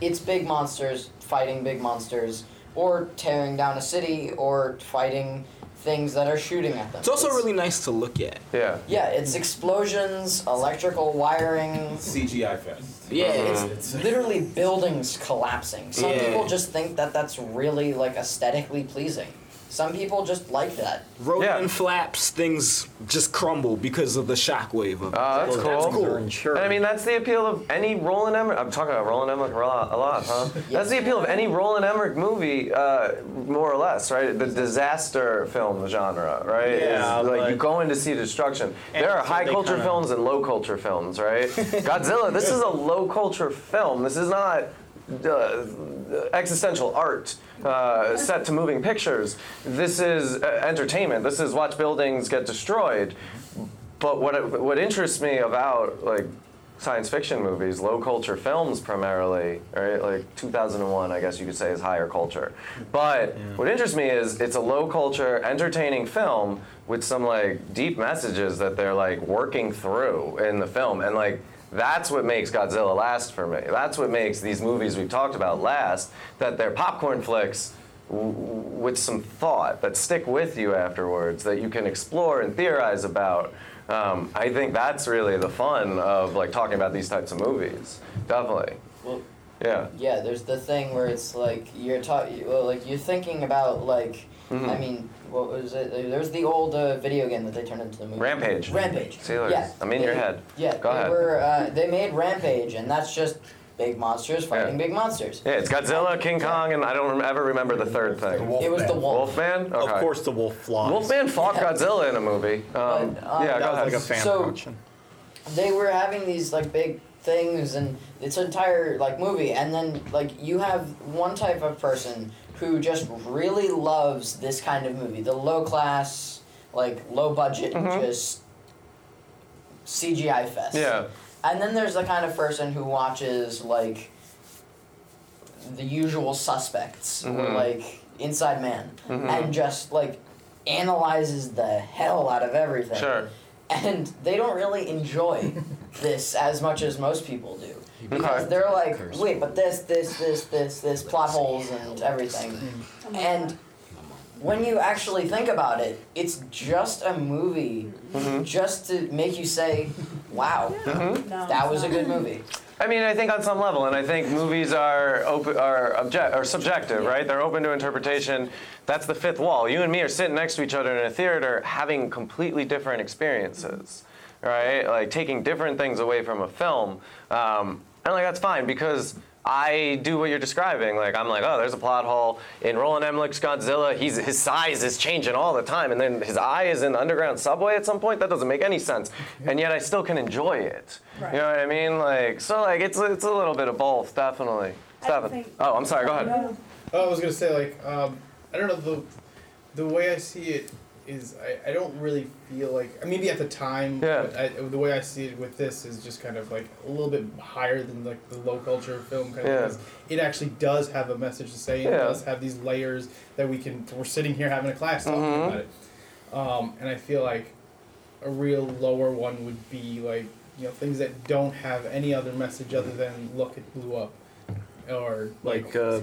it's big monsters fighting big monsters, or tearing down a city, or fighting things that are shooting at them. It's also it's, really nice to look at. Yeah. Yeah, it's explosions, electrical wiring. C G I fest. Yeah, mm-hmm. it's, it's literally buildings collapsing. Some yeah. people just think that that's really, like, aesthetically pleasing. Some people just like that. Rodent yeah. flaps, things just crumble because of the shockwave of it. Oh, that's cool. That's cool. And I mean, that's the appeal of any Roland Emmerich. I'm talking about Roland Emmerich a lot, huh? Yes. That's the appeal of any Roland Emmerich movie, uh, more or less, right? The disaster film genre, right? Yeah. Is, like you go in to see destruction. There are high culture kinda... films and low culture films, right? Godzilla. This is a low culture film. This is not. Uh, existential art uh, set to moving pictures. This is uh, entertainment. This is watch buildings get destroyed. But what it, what interests me about like science fiction movies, low culture films primarily, right? Like two thousand one, I guess you could say, is higher culture. But yeah. what interests me is it's a low culture, entertaining film with some like deep messages that they're like working through in the film and like. That's what makes Godzilla last for me. That's what makes these movies we've talked about last, that they're popcorn flicks w- with some thought that stick with you afterwards, that you can explore and theorize about. Um, I think that's really the fun of like talking about these types of movies, definitely. Well, yeah. Yeah, there's the thing where it's like you're ta- well, like you're thinking about like, mm-hmm. I mean, what was it? There's the old uh, video game that they turned into the movie. Rampage. Rampage. Steelers. Yeah. I'm in they, your head. Yeah. Go they ahead. Were, uh, they made Rampage, and that's just big monsters fighting yeah. big monsters. Yeah, it's Godzilla, King Kong, and I don't rem- ever remember the third thing. The it was the wolf. Wolfman? Okay. Of course the wolf flies. Wolfman fought yeah. Godzilla in a movie. Um, but, um, yeah, that was like a fan so function. They were having these like big things, and it's an entire like movie, and then like you have one type of person who just really loves this kind of movie, the low class, like low budget, mm-hmm. just C G I fest. Yeah. And then there's the kind of person who watches like The Usual Suspects mm-hmm. or like Inside Man mm-hmm. and just like analyzes the hell out of everything. Sure. And they don't really enjoy this as much as most people do. Because they're like, wait, but this, this, this, this, this, plot holes and everything. And when you actually think about it, it's just a movie mm-hmm. just to make you say, wow, mm-hmm. that was a good movie. I mean, I think on some level, and I think movies are open, are object, are subjective, right? They're open to interpretation. That's the fifth wall. You and me are sitting next to each other in a theater having completely different experiences, right? Like taking different things away from a film. Um, and like that's fine because I do what you're describing. Like I'm like, oh, there's a plot hole. In Roland Emmerich's Godzilla, he's, his size is changing all the time, and then his eye is in the underground subway at some point. That doesn't make any sense. And yet I still can enjoy it. Right. You know what I mean? Like so like it's it's a little bit of both, definitely. Stefan. Think- oh, I'm sorry, go ahead. Oh, I was gonna say like um, I don't know, the the way I see it is I, I don't really feel like, maybe at the time, yeah. but I, the way I see it with this is just kind of like a little bit higher than like the low culture film kind yeah. of thing. It actually does have a message to say. It yeah. does have these layers that we can, we're sitting here having a class talking mm-hmm. about it. Um, and I feel like a real lower one would be like, you know, things that don't have any other message other than, look, it blew up. Or like, like uh,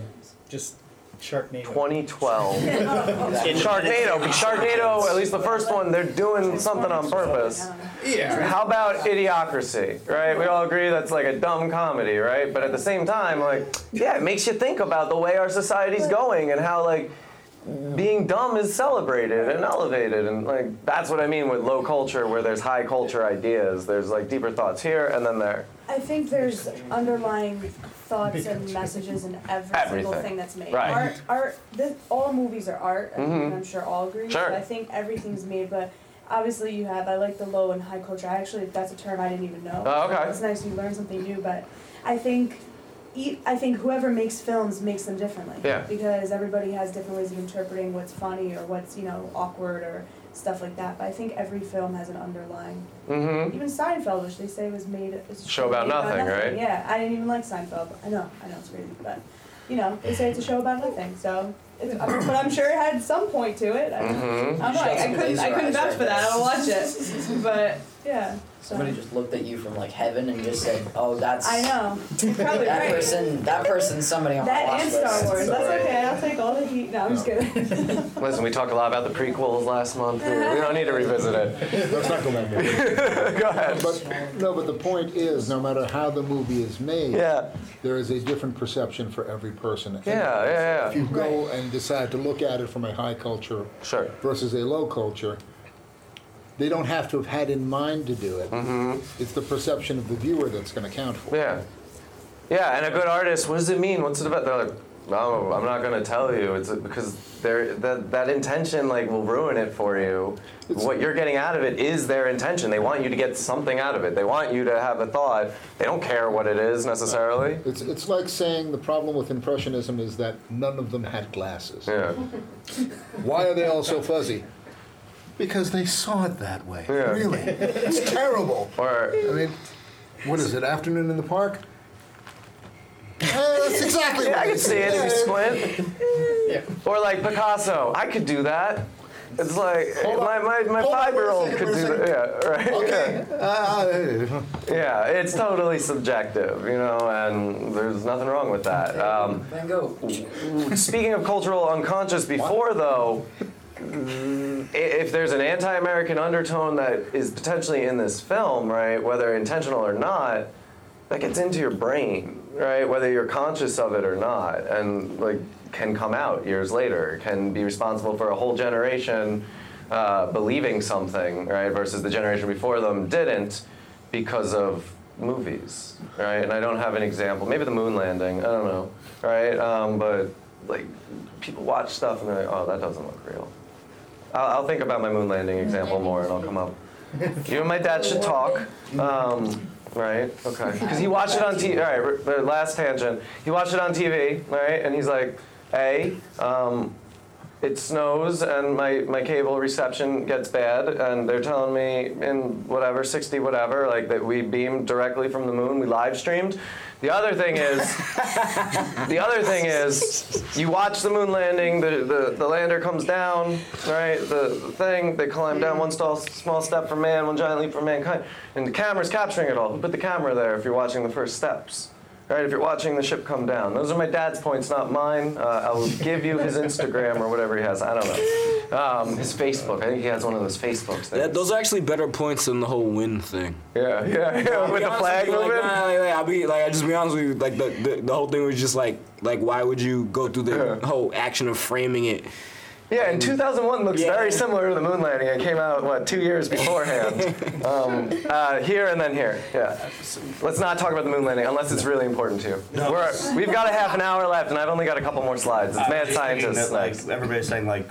just... Sharknado. twenty twelve Sharknado. Sharknado, at least the first one, they're doing something on purpose. Yeah. How about Idiocracy, right? We all agree that's like a dumb comedy, right? But at the same time, like, yeah, it makes you think about the way our society's going and how, like, being dumb is celebrated and elevated. And, like, that's what I mean with low culture, where there's high culture ideas. There's, like, deeper thoughts here and then there. I think there's underlying thoughts and messages in every Everything. single thing that's made. Right. Art, art. This, all movies are art, and mm-hmm. I'm sure all agree. Sure. But I think everything's made, but obviously you have, I like the low and high culture. I actually, that's a term I didn't even know. Oh, okay. So it's nice you learn something new, but I think I think whoever makes films makes them differently. Yeah. Because everybody has different ways of interpreting what's funny or what's, you know, awkward or stuff like that. But I think every film has an underlying. Mm-hmm. Even Seinfeld, which they say was made... It's a show, show about, made nothing, about nothing, right? Yeah, I didn't even like Seinfeld. I know, I know, it's crazy, but, you know, they say it's a show about nothing, so... It's, but I'm sure it had some point to it. I, mm-hmm. I'm like, I couldn't, I couldn't vouch for that. I don't watch it. But, yeah. Somebody just looked at you from, like, heaven and just said, oh, that's... I know. Probably that right. person, that person's somebody on my watch list. That and Star Wars. That's right. Okay. I'll take all the heat. No, I'm no. just kidding. Listen, we talked a lot about the prequels last month. We don't need to revisit it. Let's not go back there. Go ahead. But, no, but the point is, no matter how the movie is made, yeah. there is a different perception for every person. Yeah, yeah, yeah. If you go and decide to look at it from a high culture sure. versus a low culture... They don't have to have had in mind to do it. Mm-hmm. It's the perception of the viewer that's going to count for it. Yeah. Yeah, and a good artist, what does it mean? What's it about? They're like, no, I'm not going to tell you. It's because they're, that, that intention like will ruin it for you. It's, what you're getting out of it is their intention. They want you to get something out of it. They want you to have a thought. They don't care what it is necessarily. It's it's like saying the problem with Impressionism is that none of them had glasses. Yeah. Why are they all so fuzzy? Because they saw it that way. Yeah. Really. It's terrible. Or, I mean, what is it, Afternoon in the Park? That's exactly yeah, what I could see it if you squint. Yeah. Or like Picasso. I could do that. It's like, hold my, my, my five-year-old could do that. Yeah, right. Okay. Yeah. Uh, yeah, it's totally subjective, you know, and there's nothing wrong with that. Um, speaking of cultural unconscious before, what? Though, if there's an anti-American undertone that is potentially in this film, right, whether intentional or not, that gets into your brain, right, whether you're conscious of it or not, and, like, can come out years later, can be responsible for a whole generation uh, believing something, right, versus the generation before them didn't because of movies, right? And I don't have an example. Maybe the moon landing, I don't know, right? Um, but like people watch stuff and they're like, oh, that doesn't look real. I'll, I'll think about my moon landing example more and I'll come up. You and my dad should talk, um, right? Okay, because he watched it on T V, all right, last tangent. He watched it on T V, right? And he's like, A, um, it snows and my, my cable reception gets bad and they're telling me in whatever, sixty whatever, like that we beamed directly from the moon, we live streamed. The other thing is, the other thing is, you watch the moon landing, the, the, the lander comes down, right? The, the thing, they climb down one small, small step for man, one giant leap for mankind. And the camera's capturing it all. Who put the camera there if you're watching the first steps? Right, if you're watching the ship come down. Those are my dad's points, not mine. Uh, I will give you his Instagram or whatever he has. I don't know. Um, his Facebook. I think he has one of those Facebooks things. Yeah, those are actually better points than the whole win thing. Yeah, yeah, yeah. I'll with the flag moving. Like, nah, like, I'll be like, I just be honest with you. Like the, the the whole thing was just like like why would you go through the yeah. whole action of framing it? Yeah, and two thousand one looks yeah. very similar to the moon landing. It came out, what, two years beforehand. um, uh, here and then here, yeah. Let's not talk about the moon landing unless it's really important to you. No. We're, we've got a half an hour left, and I've only got a couple more slides. It's mad scientists. Like, everybody's saying, like,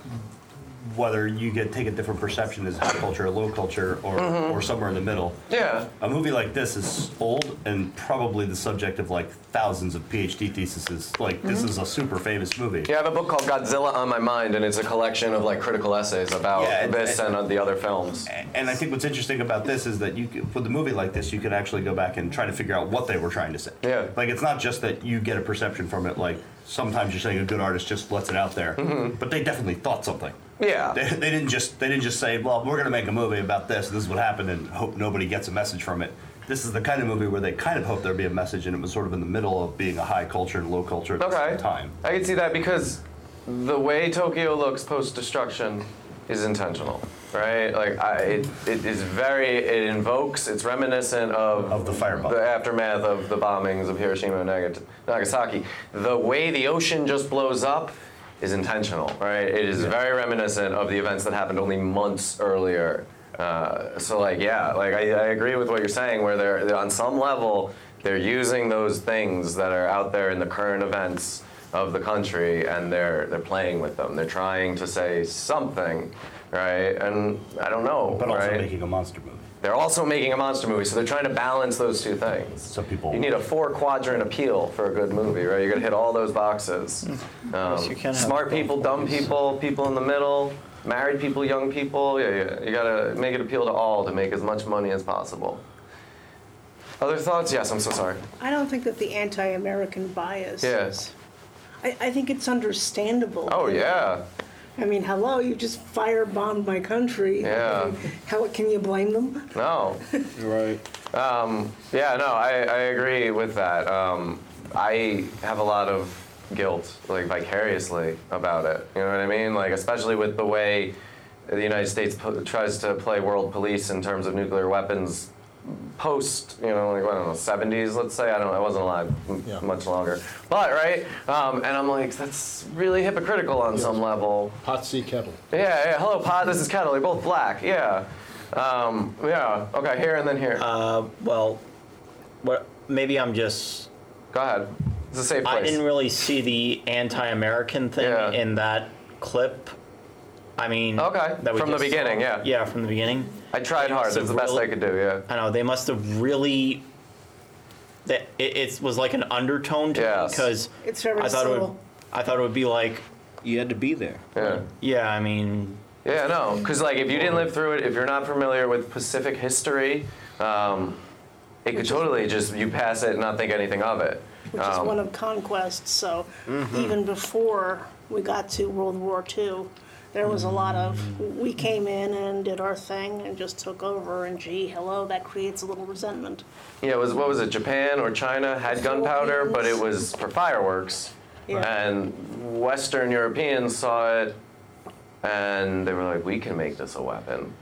whether you get take a different perception as high culture or low culture or, mm-hmm. or somewhere in the middle. Yeah. A movie like this is old and probably the subject of like thousands of PhD theses. Like mm-hmm. this is a super famous movie. Yeah, I have a book called Godzilla on My Mind and it's a collection of like critical essays about yeah, and, this and, and the other films. And I think what's interesting about this is that you could, with a movie like this you could actually go back and try to figure out what they were trying to say. Yeah. Like it's not just that you get a perception from it like sometimes you're saying a good artist just lets it out there. Mm-hmm. But they definitely thought something. Yeah, they, they didn't just they didn't just say, well, we're gonna make a movie about this. This is what happened, and hope nobody gets a message from it. This is the kind of movie where they kind of hoped there'd be a message, and it was sort of in the middle of being a high culture and low culture at okay. the same time. I can see that because the way Tokyo looks post-destruction is intentional, right? Like I, it, it is very it invokes it's reminiscent of of the firebomb, the aftermath of the bombings of Hiroshima and Nagasaki. The way the ocean just blows up is intentional, right? It is very reminiscent of the events that happened only months earlier. Uh, so like, yeah, like I, I agree with what you're saying, where they're, they're on some level, they're using those things that are out there in the current events of the country and they're they're playing with them. They're trying to say something, right? And I don't know, But also right? making a monster movie. They're also making a monster movie, so they're trying to balance those two things. So people, you need a four-quadrant appeal for a good movie, right? You're gonna hit all those boxes. Um, smart people, dumb people, people in the middle, married people, young people. Yeah, yeah. You gotta make it appeal to all to make as much money as possible. Other thoughts? Yes, I'm so sorry. I don't think that the anti-American bias. Yes. I, I think it's understandable. Oh yeah. I mean, hello, you just firebombed my country. Yeah. I mean, how can you blame them? No. You're right. Um, yeah, no, I, I agree with that. Um, I have a lot of guilt, like vicariously, about it. You know what I mean? Like, especially with the way the United States po- tries to play world police in terms of nuclear weapons post, you know, like, I don't know, seventies, let's say. I don't know, I wasn't alive m- yeah. much longer. But, right? Um, and I'm like, that's really hypocritical on yes. some level. Pot, see, kettle. Yeah, yeah, hello, pot, this is kettle. You're both black, yeah. Um, yeah, okay, here and then here. Uh, well, what, maybe I'm just... Go ahead. It's a safe place. I didn't really see the anti-American thing yeah. in that clip. I mean... Okay, that we from the beginning, saw. yeah. Yeah, from the beginning. I tried hard. That's the really, best I could do, yeah. I know. They must have really... They, it, it was like an undertone to yes. me because it's I, thought it would, I thought it would be like... You had to be there. Yeah. Yeah, I mean... Yeah, no. Because like, if you didn't live through it, if you're not familiar with Pacific history, um, it could totally just... You pass it and not think anything of it. Which um, is one of conquest, so mm-hmm. even before we got to World War Two... There was a lot of, we came in and did our thing and just took over, and gee, hello, that creates a little resentment. Yeah, it was, what was it, Japan or China had gunpowder, but it was for fireworks. Yeah. And Western Europeans saw it, and they were like, we can make this a weapon.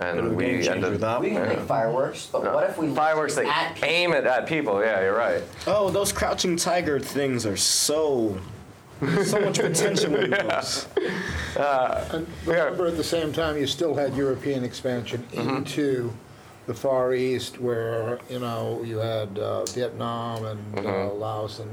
And we, we ended that. We can yeah. make fireworks, but no. what if we fireworks they aim it at people? Yeah, you're right. Oh, those crouching tiger things are so... so much potential with those. Yeah. Uh, and remember, yeah. at the same time, you still had European expansion mm-hmm. into the Far East, where you know you had uh, Vietnam and mm-hmm. uh, Laos, and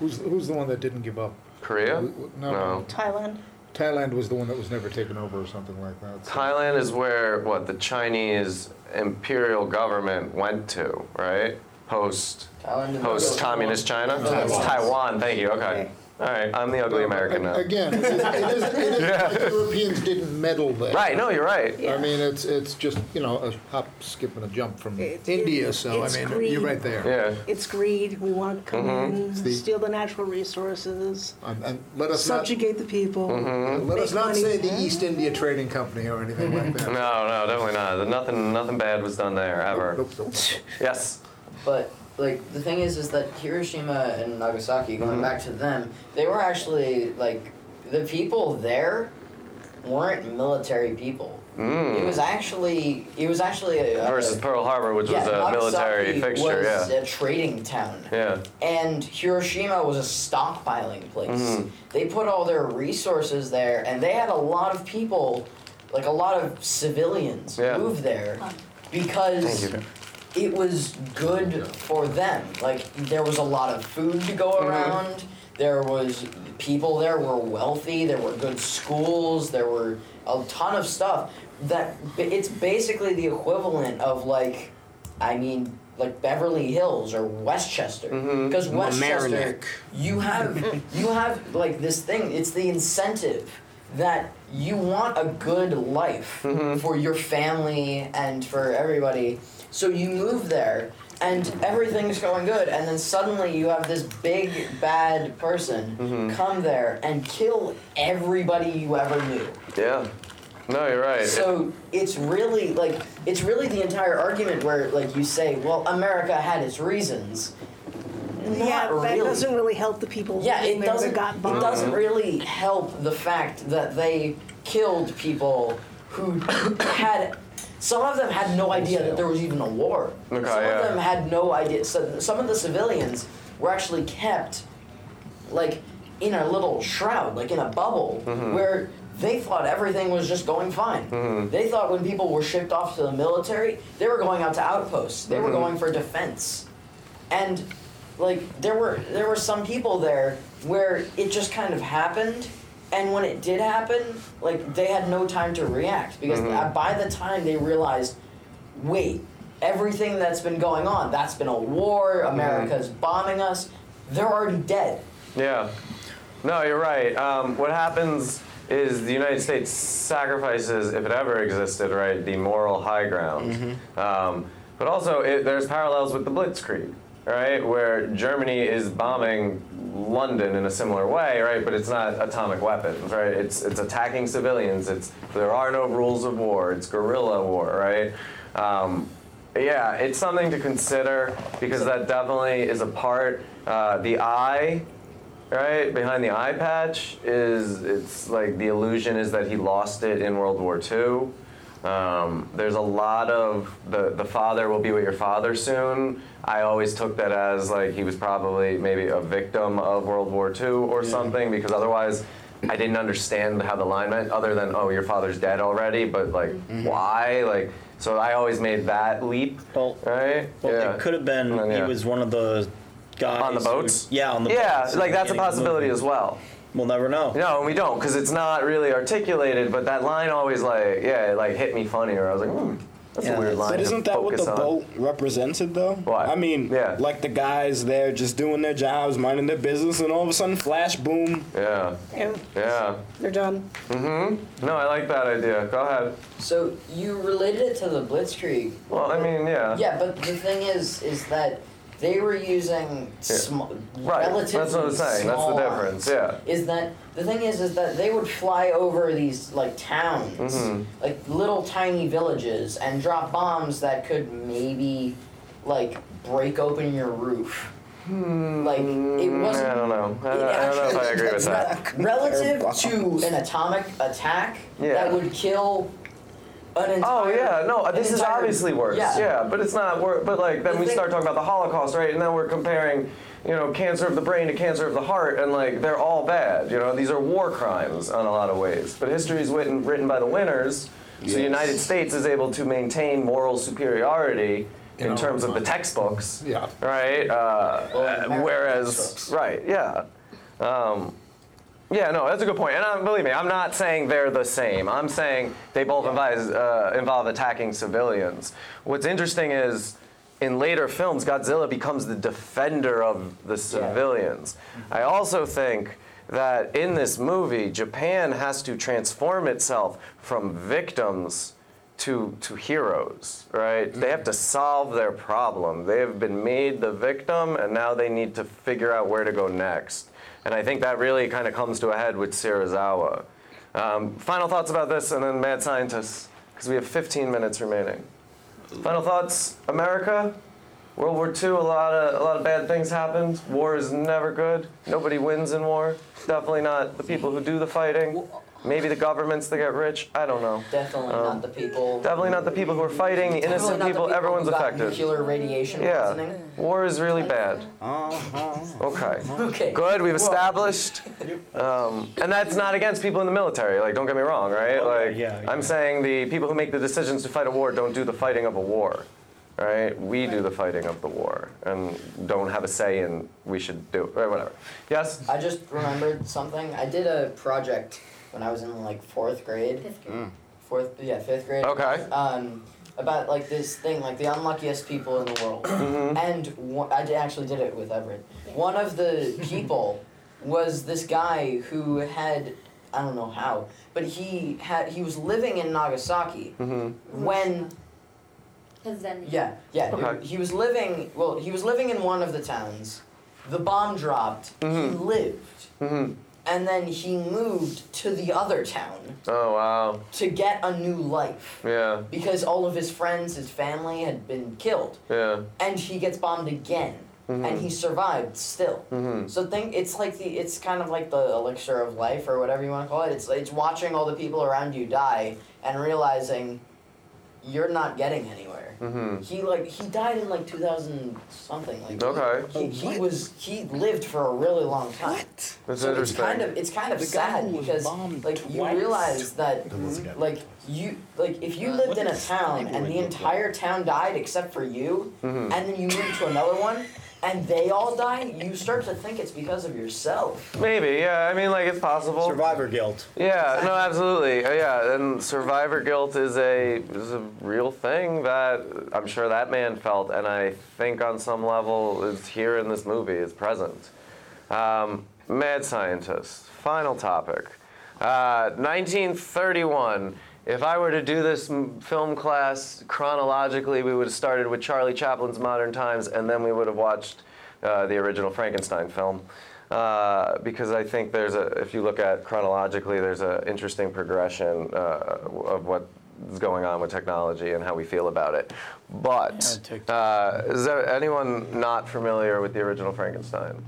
who's who's the one that didn't give up? Korea? No, no. no. Thailand. Thailand was the one that was never taken over or something like that. So. Thailand is where, what, the Chinese imperial government went to, right? Post, post-communist China? No, Taiwan. Taiwan, thank you, okay. All right, I'm the ugly no, American now. Again, it is, it is, it is yeah. the Europeans didn't meddle there. Right, no, you're right. Yeah. I mean, it's it's just, you know, a hop, skip, and a jump from it, India, it, so, I mean, greed. You're right there. Yeah. It's greed. We want to come mm-hmm. in, the, steal the natural resources, and, and let us subjugate not, the people. Mm-hmm. Let us not money. say the East India Trading Company or anything mm-hmm. like that. No, no, definitely not. Nothing, nothing bad was done there, ever. Nope, nope, nope. Yes? But... Like, the thing is, is that Hiroshima and Nagasaki, going mm-hmm. back to them, they were actually, like, the people there weren't military people. Mm. It was actually, it was actually a... Versus a, Pearl Harbor, which yeah, was a Nagasaki military fixture, yeah. was a trading town. Yeah. And Hiroshima was a stockpiling place. Mm-hmm. They put all their resources there, and they had a lot of people, like, a lot of civilians yeah. move there because... Thank you. It was good for them. Like, there was a lot of food to go around. Mm-hmm. There was... People there were wealthy. There were good schools. There were a ton of stuff. That... It's basically the equivalent of, like... I mean, like, Beverly Hills or Westchester. Because mm-hmm. Westchester... You have... You have, like, this thing. It's the incentive that you want a good life mm-hmm. for your family and for everybody... So you move there, and everything's going good, and then suddenly you have this big, bad person mm-hmm. come there and kill everybody you ever knew. Yeah. No, you're right. So it's really, like, it's really the entire argument where, like, you say, well, America had its reasons. Not yeah, but really. It doesn't really help the people yeah, it doesn't, that got bombed. It doesn't really help the fact that they killed people who had... Some of them had no idea that there was even a war. Okay, some of yeah. them had no idea. So some of the civilians were actually kept, like, in a little shroud, like in a bubble, mm-hmm. where they thought everything was just going fine. Mm-hmm. They thought when people were shipped off to the military, they were going out to outposts. They mm-hmm. were going for defense. And, like, there were there were some people there where it just kind of happened. And when it did happen, like, they had no time to react because mm-hmm. by the time they realized, wait, everything that's been going on, that's been a war, America's mm-hmm. bombing us, they're already dead. Yeah. No, you're right. Um, what happens is the United States sacrifices, if it ever existed, right, the moral high ground. Mm-hmm. Um, but also, it, there's parallels with the Blitzkrieg. Right, where Germany is bombing London in a similar way, right? But it's not atomic weapons, right? It's it's attacking civilians. It's there are no rules of war. It's guerrilla war, right? Um, yeah, it's something to consider because that definitely is a part. Uh, the eye, right behind the eye patch is it's like the illusion is that he lost it in World War Two. Um, there's a lot of the, the father will be with your father soon. I always took that as like he was probably maybe a victim of World War Two or yeah. something because otherwise I didn't understand how the line went other than, oh, your father's dead already, but like mm-hmm. why? Like so I always made that leap, well, right? Well, yeah. it could have been then, yeah. he was one of the guys. On the boats? Who, yeah, on the yeah, boats. Yeah, like that's a possibility as well. We'll never know. No, and we don't, because it's not really articulated, but that line always, like, yeah, it, like, hit me funny, or I was like, hmm, that's yeah, a weird line But isn't that what the on. boat represented, though? What? I mean, yeah. like, the guys there just doing their jobs, minding their business, and all of a sudden, flash, boom. Yeah. Yeah. yeah. They're done. Mm-hmm. No, I like that idea. Go ahead. So, you related it to the Blitzkrieg. Well, I mean, yeah. Yeah, but the thing is, is that... They were using sm- yeah. right. relatively That's what I'm saying. That's the difference. Yeah. Is that the thing is is that they would fly over these like towns, mm-hmm. like little tiny villages, and drop bombs that could maybe like break open your roof. Hmm. Like it wasn't. I don't know. I don't, I don't know if I agree with that. Relative to an atomic attack yeah. that would kill. Entire, oh yeah, no. This entire, is obviously worse. Yeah. yeah, but it's not worse. But like then the we thing, start talking about the Holocaust, right? And then we're comparing you know, cancer of the brain to cancer of the heart, and like they're all bad. You know, these are war crimes in a lot of ways. But history is written written by the winners, yes. So the United States is able to maintain moral superiority in, in terms of the textbooks, yeah, right. Uh, well, whereas, textbooks. right, yeah, um, yeah. No, that's a good point. And uh, believe me, I'm not saying they're the same. I'm saying they both yeah. involve uh, involve attacking civilians. What's interesting is, in later films, Godzilla becomes the defender of the civilians. Yeah. I also think that in this movie, Japan has to transform itself from victims to to heroes, right? Mm-hmm. They have to solve their problem. They have been made the victim, and now they need to figure out where to go next. And I think that really kind of comes to a head with Serizawa. Um, final thoughts about this, and then Mad Scientists, because we have fifteen minutes remaining. Final thoughts, America, World War Two, a lot of a lot of bad things happened. War is never good. Nobody wins in war. Definitely not the people who do the fighting. Maybe the governments that get rich. I don't know. Definitely um, not the people. Definitely not the people who are fighting. The innocent people, people. Everyone's who got affected. Nuclear radiation. Yeah. Poisoning. War is really bad. Okay. Okay. Good. We've established. Um, and that's not against people in the military. Like, don't get me wrong, right? Like, yeah, yeah. I'm saying the people who make the decisions to fight a war don't do the fighting of a war, right? We do the fighting of the war and don't have a say in we should do it, right? Whatever. Yes. I just remembered something. I did a project when I was in like fourth grade, fifth grade, mm. fourth yeah fifth grade. Okay. Um, about like this thing, like the unluckiest people in the world, mm-hmm. and one, I actually did it with Everett. One of the people was this guy who had, I don't know how, but he had he was living in Nagasaki mm-hmm. when. Then yeah, yeah. Okay. He was living. Well, he was living in one of the towns. The bomb dropped. Mm-hmm. He lived. Mm-hmm. And then he moved to the other town. Oh, wow. To get a new life. Yeah. Because all of his friends, his family had been killed. Yeah. And he gets bombed again. Mm-hmm. And he survived still. Mm-hmm. So think it's like the it's kind of like the elixir of life or whatever you want to call it. It's it's watching all the people around you die and realizing you're not getting anywhere. Mm-hmm. He like he died in like two thousand something. Like okay. He, he was he lived for a really long time. What? That's so interesting. It's kind of it's kind of the sad because like twice. You realize that mm-hmm. like you like if you uh, lived in a town and the entire like? town died except for you, mm-hmm. and then you moved to another one. And they all die, you start to think it's because of yourself. Maybe, yeah. I mean, like, it's possible. Survivor guilt. Yeah, no, absolutely. Yeah, and survivor guilt is a is a real thing that I'm sure that man felt, and I think on some level it's here in this movie, it's present. Um, Mad Scientist, final topic. Uh, nineteen thirty-one. If I were to do this film class chronologically, we would have started with Charlie Chaplin's Modern Times, and then we would have watched uh, the original Frankenstein film. Uh, because I think there's a, if you look at chronologically, there's an interesting progression uh, of what is going on with technology and how we feel about it. But uh, is there anyone not familiar with the original Frankenstein?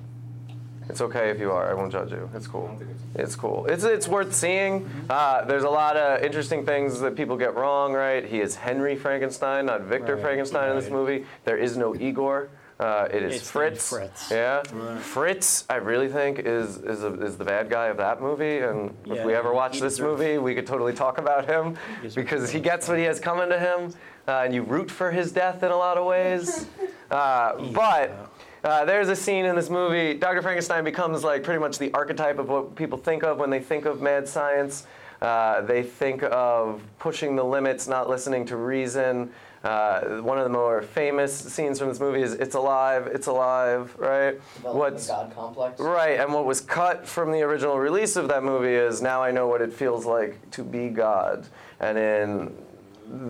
It's okay if you are. I won't judge you. It's cool. It's cool. It's it's worth seeing. Uh, there's a lot of interesting things that people get wrong, right? He is Henry Frankenstein, not Victor right. Frankenstein right. in this movie. There is no Igor. Uh, it is it's Fritz. Fritz. Yeah. Right. Fritz, I really think, is is a, is the bad guy of that movie. And yeah, if we ever watch this movie, we could totally talk about him because he gets what he has coming to him, uh, and you root for his death in a lot of ways. Uh, but. Uh, there's a scene in this movie, Doctor Frankenstein becomes like pretty much the archetype of what people think of when they think of mad science. Uh, they think of pushing the limits, not listening to reason. Uh, one of the more famous scenes from this movie is "It's Alive, It's Alive," right? What's God complex. Right, and what was cut from the original release of that movie is "Now I know what it feels like to be God," and in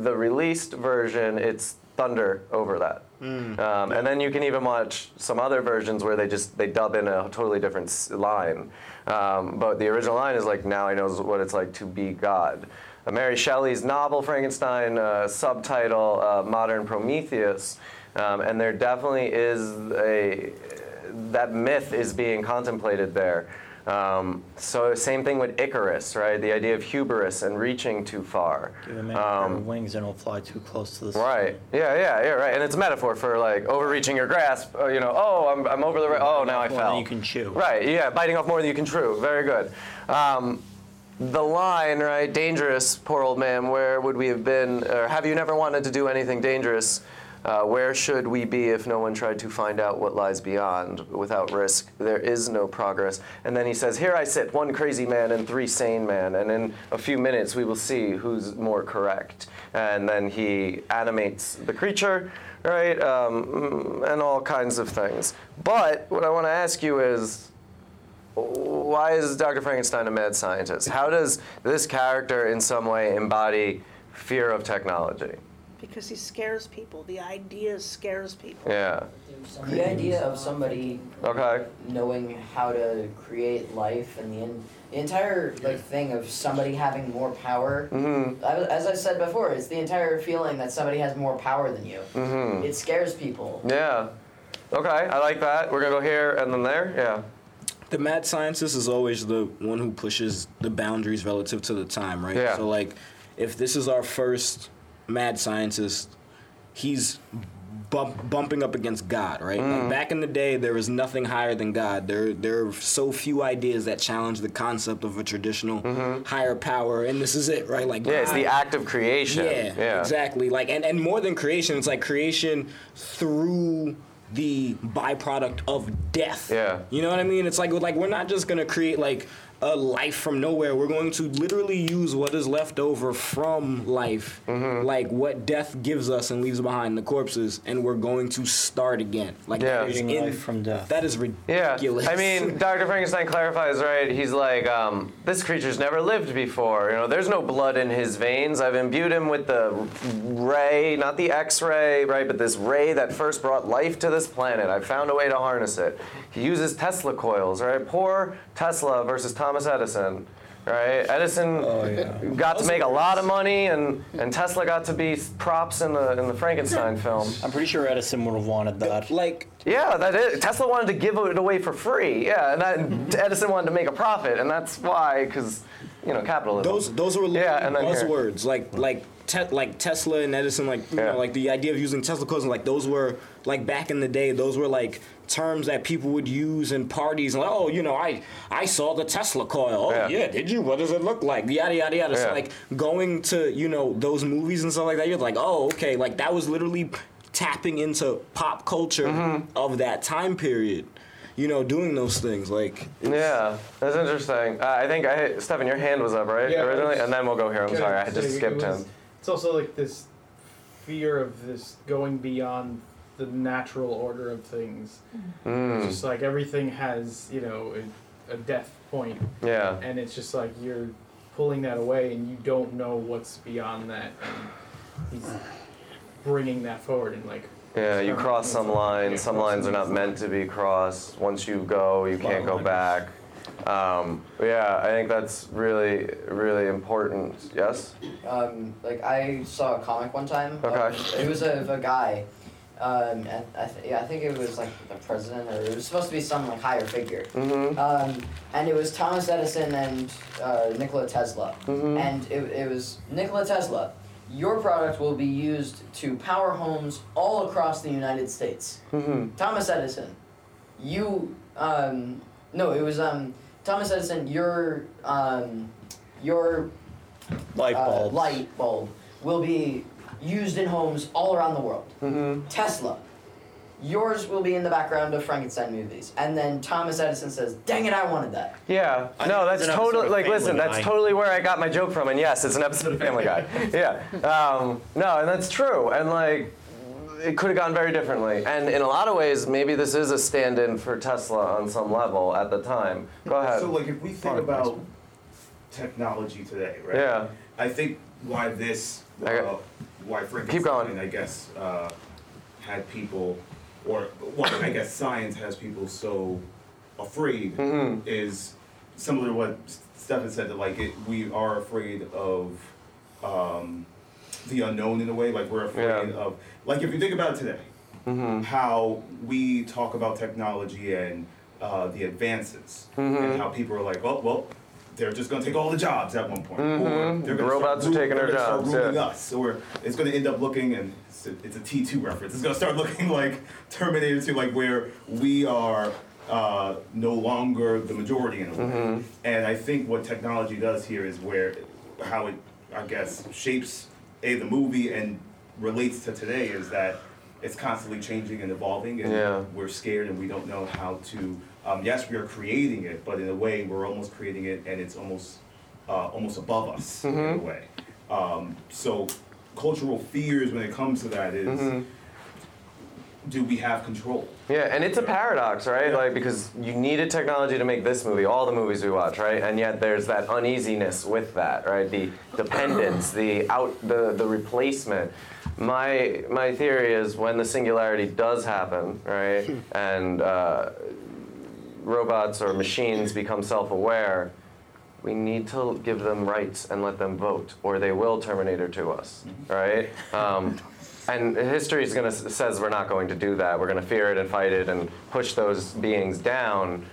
the released version, it's thunder over that. Mm. Um, and then you can even watch some other versions where they just they dub in a totally different line. Um, but the original line is like, "Now I know what it's like to be God." Uh, Mary Shelley's novel Frankenstein, uh, subtitle uh, Modern Prometheus, um, and there definitely is a that myth is being contemplated there. Um, so same thing with Icarus, right? The idea of hubris and reaching too far. Give a man um, your wings and it'll fly too close to the sun. Right. Yeah, yeah, yeah, right. And it's a metaphor for like overreaching your grasp. Uh, you know, oh, I'm, I'm over the. Ra- oh, now I fell. More than you can chew. Right. Yeah, biting off more than you can chew. Very good. Um, the line, right? Dangerous, poor old man. Where would we have been? Or have you never wanted to do anything dangerous? Uh, where should we be if no one tried to find out what lies beyond? Without risk, there is no progress. And then he says, here I sit, one crazy man and three sane men, and in a few minutes we will see who's more correct. And then he animates the creature, right, um, and all kinds of things. But what I want to ask you is, why is Doctor Frankenstein a mad scientist? How does this character in some way embody fear of technology? Because he scares people. The idea scares people. Yeah. The idea of somebody okay. knowing how to create life and the, in, the entire like thing of somebody having more power. Mm-hmm. I, as I said before, it's the entire feeling that somebody has more power than you. Mm-hmm. It scares people. Yeah. Okay, I like that. We're going to go here and then there. Yeah. The mad scientist is always the one who pushes the boundaries relative to the time, right? Yeah. So, like, if this is our first mad scientist, he's bump, bumping up against God, right? Mm. Like back in the day, there was nothing higher than God. There there are so few ideas that challenge the concept of a traditional mm-hmm. higher power, and this is it, right? Like yeah, God. It's the act of creation. Yeah, yeah. Exactly. Like and, and more than creation, it's like creation through the byproduct of death. Yeah. You know what I mean? It's like like we're not just gonna create like a life from nowhere. We're going to literally use what is left over from life, mm-hmm. like what death gives us and leaves behind, the corpses, and we're going to start again. Like yeah. that is in, life from death. That is ridiculous. Yeah. I mean, Doctor Frankenstein clarifies, right? He's like, um, this creature's never lived before. You know, there's no blood in his veins. I've imbued him with the ray, not the X-ray, right, but this ray that first brought life to this planet. I found a way to harness it. He uses Tesla coils, right? Poor Tesla versus Thomas. Thomas Edison, right? Edison oh, yeah. got to make a lot of money, and, and Tesla got to be props in the in the Frankenstein film. I'm pretty sure Edison would have wanted that. Like, yeah, that is, Tesla wanted to give it away for free. Yeah, and that, mm-hmm. Edison wanted to make a profit, and that's why, because you know, capitalism. Those those were yeah, buzzwords, like like te- like Tesla and Edison, like you yeah. know, like the idea of using Tesla codes, like those were like back in the day, those were like terms that people would use in parties, like, oh, you know, I, I saw the Tesla coil. Oh, yeah. yeah, did you? What does it look like? Yada, yada, yada. Yeah. So, like, going to, you know, those movies and stuff like that, you're like, oh, okay, like, that was literally tapping into pop culture mm-hmm. of that time period, you know, doing those things, like. Yeah, that's interesting. Uh, I think, I Stephen, your hand was up, right, yeah, originally? And then we'll go here. I'm sorry, I just skipped was, him. It's also, like, this fear of this going beyond the natural order of things. Mm. It's just like everything has, you know, a, a death point. Yeah. And it's just like you're pulling that away and you don't know what's beyond that. And he's bringing that forward and like... Yeah, you cross some lines. Some lines are not meant to be crossed. Once you go, you can't go back. Um, yeah, I think that's really, really important. Yes? Um, like I saw a comic one time. Okay. Um, it was of a guy. Um, and I th- yeah, I think it was like the president, or it was supposed to be some like higher figure. Mm-hmm. Um, and it was Thomas Edison and uh, Nikola Tesla. Mm-hmm. And it it was Nikola Tesla. Your product will be used to power homes all across the United States. Mm-hmm. Thomas Edison, you um, no, it was um, Thomas Edison. Your um, your light bulb uh, light bulb will be used in homes all around the world. Mm-hmm. Tesla, yours will be in the background of Frankenstein movies. And then Thomas Edison says, dang it, I wanted that. Yeah, I no, that's totally, like, listen, that's I... totally where I got my joke from. And yes, it's an episode of Family Guy. Yeah, um, no, and that's true. And, like, it could have gone very differently. And in a lot of ways, maybe this is a stand-in for Tesla on some level at the time. Go ahead. So, like, if we think about technology today, right? Yeah. I think why this... Uh, okay. Why Frankenstein, I guess, uh, had people, or well, I guess science has people so afraid mm-hmm. is similar to what Stephen said, that like it, we are afraid of um, the unknown in a way. Like we're afraid yeah. of, like if you think about it today, mm-hmm. how we talk about technology and uh, the advances mm-hmm. and how people are like, well, well, they're just going to take all the jobs at one point. Mm-hmm. Or they're going robots to start ruling, are taking our jobs. Ruling yeah. us, or it's going to end up looking, and it's a, it's a T two reference. It's going to start looking like Terminator two, like where we are uh, no longer the majority in a way. Mm-hmm. And I think what technology does here is where how it, I guess, shapes a the movie and relates to today is that it's constantly changing and evolving, and yeah. we're scared and we don't know how to. Um, yes, we are creating it, but in a way, we're almost creating it, and it's almost uh, almost above us mm-hmm. in a way. Um, so, cultural fears when it comes to that is, mm-hmm. do we have control? Yeah, and it's a paradox, right? Yeah. Like because you needed technology to make this movie, all the movies we watch, right? And yet there's that uneasiness with that, right? The dependence, the out, the the replacement. My my theory is when the singularity does happen, right, and uh, robots or machines become self-aware, we need to give them rights and let them vote, or they will Terminator to us, right? Um, and history is gonna says we're not going to do that. We're gonna fear it and fight it and push those beings down.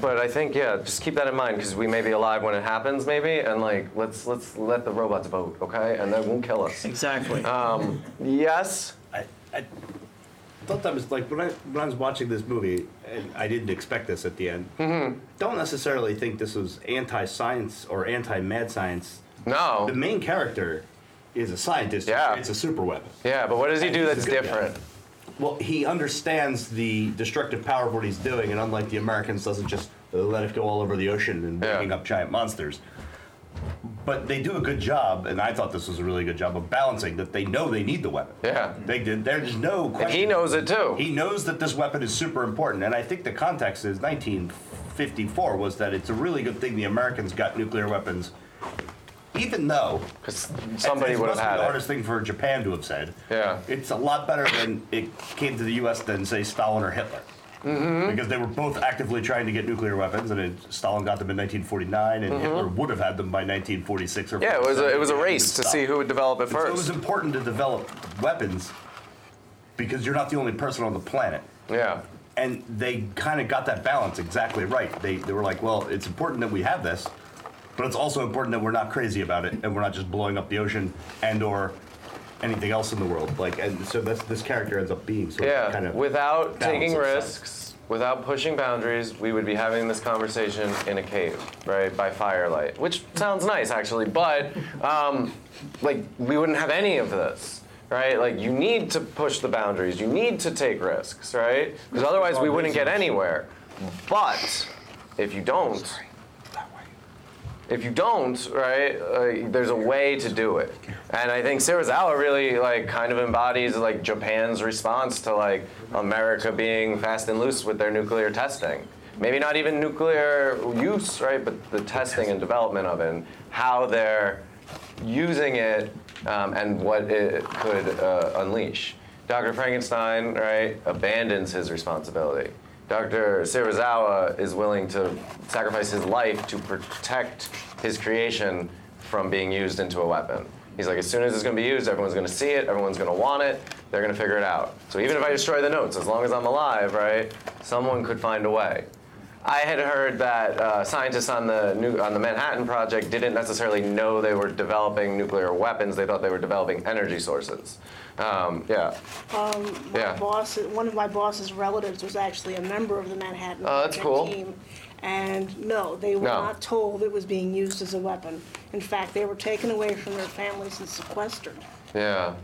But I think yeah, just keep that in mind because we may be alive when it happens, maybe, and like let's let's let the robots vote, okay, and that won't kill us. Exactly. Um, yes. I, I thought that was like when I when I was watching this movie, and I didn't expect this at the end. Mm-hmm. Don't necessarily think this was anti-science or anti-mad science. No. The main character is a scientist. Yeah. It's a super weapon. Yeah, but what does he do that's different? Guy. Well, he understands the destructive power of what he's doing, and unlike the Americans, doesn't just let it go all over the ocean and waking yeah. up giant monsters. But they do a good job, and I thought this was a really good job of balancing that they know they need the weapon. Yeah, they did. There's no question. And he knows it too. He knows that this weapon is super important, and I think the context is nineteen fifty-four was that it's a really good thing the Americans got nuclear weapons. Even though, because somebody would have had it. It's the hardest thing for Japan to have said. Yeah, it's a lot better than it came to the U S than say Stalin or Hitler, mm-hmm. because they were both actively trying to get nuclear weapons, and it, Stalin got them in nineteen forty-nine, and mm-hmm. Hitler would have had them by nineteen forty-six or yeah, it was a, it was a race to see who would develop it first. It was important to develop weapons because you're not the only person on the planet. Yeah, and they kind of got that balance exactly right. They they were like, well, it's important that we have this. But it's also important that we're not crazy about it, and we're not just blowing up the ocean and or anything else in the world. Like, and so that's, this character ends up being sort yeah. of kind of without taking risks, sense. Without pushing boundaries, we would be having this conversation in a cave, right, by firelight, which sounds nice actually. But um, like, we wouldn't have any of this, right? Like, you need to push the boundaries, you need to take risks, right? Because otherwise, we wouldn't get anywhere. But if you don't. If you don't, right, uh, there's a way to do it. And I think Serizawa really, like, kind of embodies, like, Japan's response to, like, America being fast and loose with their nuclear testing. Maybe not even nuclear use, right, but the testing and development of it and how they're using it um, and what it could uh, unleash. Doctor Frankenstein, right, abandons his responsibility. Doctor Serizawa is willing to sacrifice his life to protect his creation from being used into a weapon. He's like, as soon as it's going to be used, everyone's going to see it, everyone's going to want it, they're going to figure it out. So even if I destroy the notes, as long as I'm alive, right, someone could find a way. I had heard that uh, scientists on the new, on the Manhattan Project didn't necessarily know they were developing nuclear weapons. They thought they were developing energy sources. Um, yeah. Um, my yeah. boss, one of my boss's relatives was actually a member of the Manhattan uh, that's Project cool. team. And no, they were no. not told it was being used as a weapon. In fact, they were taken away from their families and sequestered. Yeah.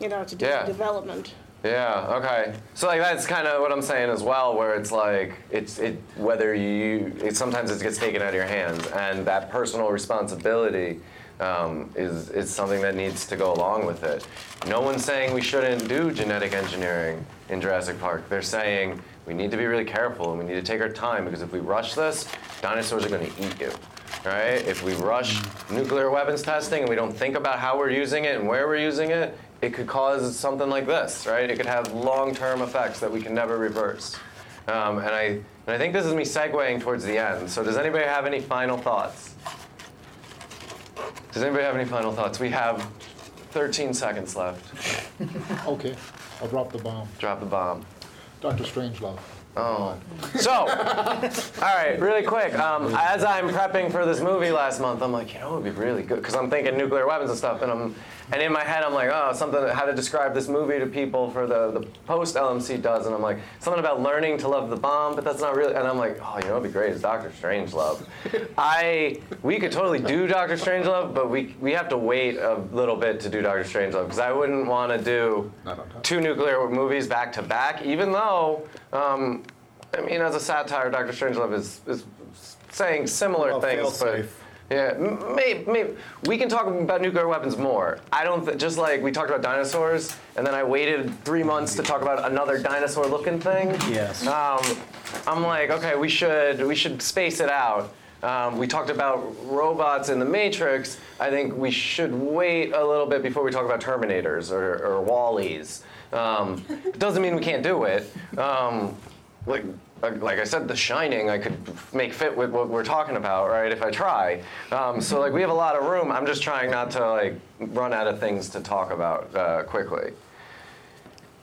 You know, to do yeah. development. Yeah, okay. So like that's kind of what I'm saying as well, where it's like, it's it whether you, it, sometimes it gets taken out of your hands, and that personal responsibility um, is, is something that needs to go along with it. No one's saying we shouldn't do genetic engineering in Jurassic Park. They're saying we need to be really careful and we need to take our time, because if we rush this, dinosaurs are going to eat you, right? If we rush nuclear weapons testing and we don't think about how we're using it and where we're using it, it could cause something like this, right? It could have long-term effects that we can never reverse. Um, and I and I think this is me segueing towards the end. So does anybody have any final thoughts? Does anybody have any final thoughts? We have thirteen seconds left. Okay, I'll drop the bomb. Drop the bomb. Doctor Strangelove. Oh. So, all right, really quick. Um, as I'm prepping for this movie last month, I'm like, you know, it would be really good, because I'm thinking nuclear weapons and stuff, and I'm, and in my head, I'm like, oh, something, how to describe this movie to people for the, the post-L M C does, and I'm like, something about learning to love the bomb, but that's not really, and I'm like, oh, you know, it would be great, it's Doctor Strangelove. I, we could totally do Doctor Strangelove, but we, we have to wait a little bit to do Doctor Strangelove, because I wouldn't want to do two nuclear movies back-to-back, even though, um, I mean, as a satire, Doctor Strangelove is, is saying similar oh, things, but safe. yeah, maybe maybe we can talk about nuclear weapons more. I don't th- just like we talked about dinosaurs, and then I waited three months to talk about another dinosaur-looking thing. Yes. Um, I'm like, okay, we should we should space it out. Um, we talked about robots in The Matrix. I think we should wait a little bit before we talk about Terminators or, or Wall-E's. Um, it doesn't mean we can't do it. Um, Like, like I said, The Shining, I could make fit with what we're talking about, right? If I try, um, so like we have a lot of room. I'm just trying not to like run out of things to talk about uh, quickly.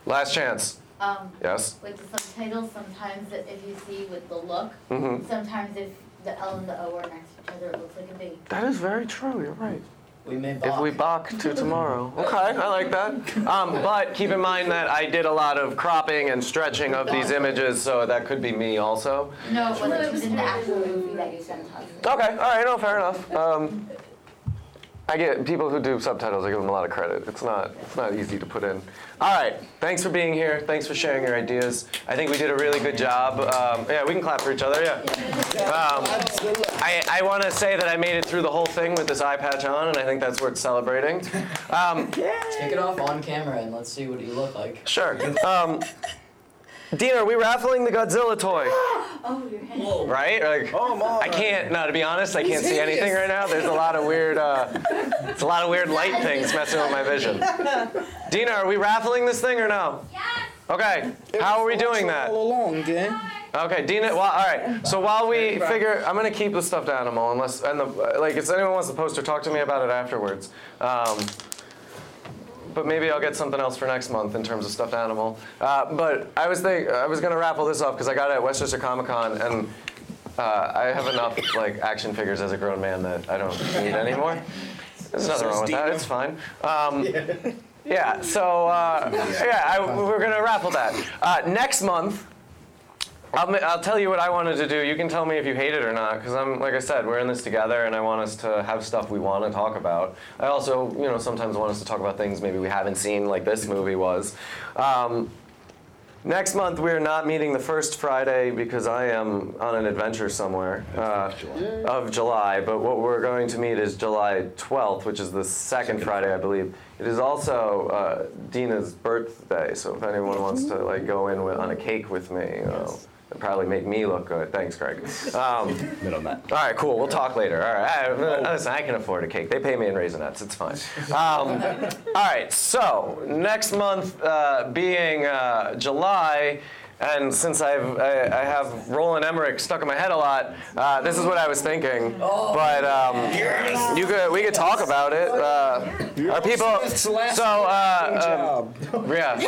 Last chance. Um, yes. With the subtitles, sometimes if you see with the look, mm-hmm. sometimes if the L and the O are next to each other, it looks like a B. That is very true. You're right. We may balk. If we balk to tomorrow. Okay, I like that. Um, but keep in mind that I did a lot of cropping and stretching of these images, so that could be me also. No, it wasn't. It was in the actual movie that you sent us. Okay, all right, no, fair enough. Um, I get people who do subtitles, I give them a lot of credit. It's not, it's not easy to put in. All right, thanks for being here. Thanks for sharing your ideas. I think we did a really good job. Um, yeah, we can clap for each other, yeah. Um, I, I want to say that I made it through the whole thing with this eye patch on, and I think that's worth celebrating. Um, Take it off on camera and let's see what you look like. Sure. Um, Dean, are we raffling the Godzilla toy? Oh, your hand. Whoa. Right? Like, oh, Mom. I can't. No, to be honest, I can't see anything right now. There's a lot of weird. Uh, it's a lot of weird light things messing with my vision. Dina, are we raffling this thing or no? Yes. Okay. It How are we doing that? All along, Dean. Okay, Dina. Well, all right. So while we figure, I'm gonna keep the stuffed animal unless and the like. If anyone wants the poster, talk to me about it afterwards. Um, But maybe I'll get something else for next month in terms of stuffed animal. Uh, but I was think I was gonna raffle this off because I got it at Westchester Comic Con, and uh, I have enough like action figures as a grown man that I don't need anymore. There's nothing wrong with that. It's fine. Um, yeah. So uh, yeah, I, we're gonna raffle that uh, next month. I'll, I'll tell you what I wanted to do. You can tell me if you hate it or not, because I'm, like I said, we're in this together, and I want us to have stuff we want to talk about. I also, you know, sometimes want us to talk about things maybe we haven't seen, like this movie was. Um, next month, we're not meeting the first Friday because I am on an adventure somewhere uh, of July, but what we're going to meet is July twelfth, which is the second Friday, I believe. It is also uh, Dina's birthday, so if anyone wants to, like, go in with, on a cake with me, you know. It'd probably make me look good. Thanks, Greg. Um, Bit on that. All right, cool. We'll talk later. All right. I, listen, I can afford a cake. They pay me in Raisinets. It's fine. Um, all right. So next month uh, being uh, July, and since I've I, I have Roland Emmerich stuck in my head a lot, uh, this is what I was thinking. But um, you could we could talk about it. Uh, are people so uh, um, yeah.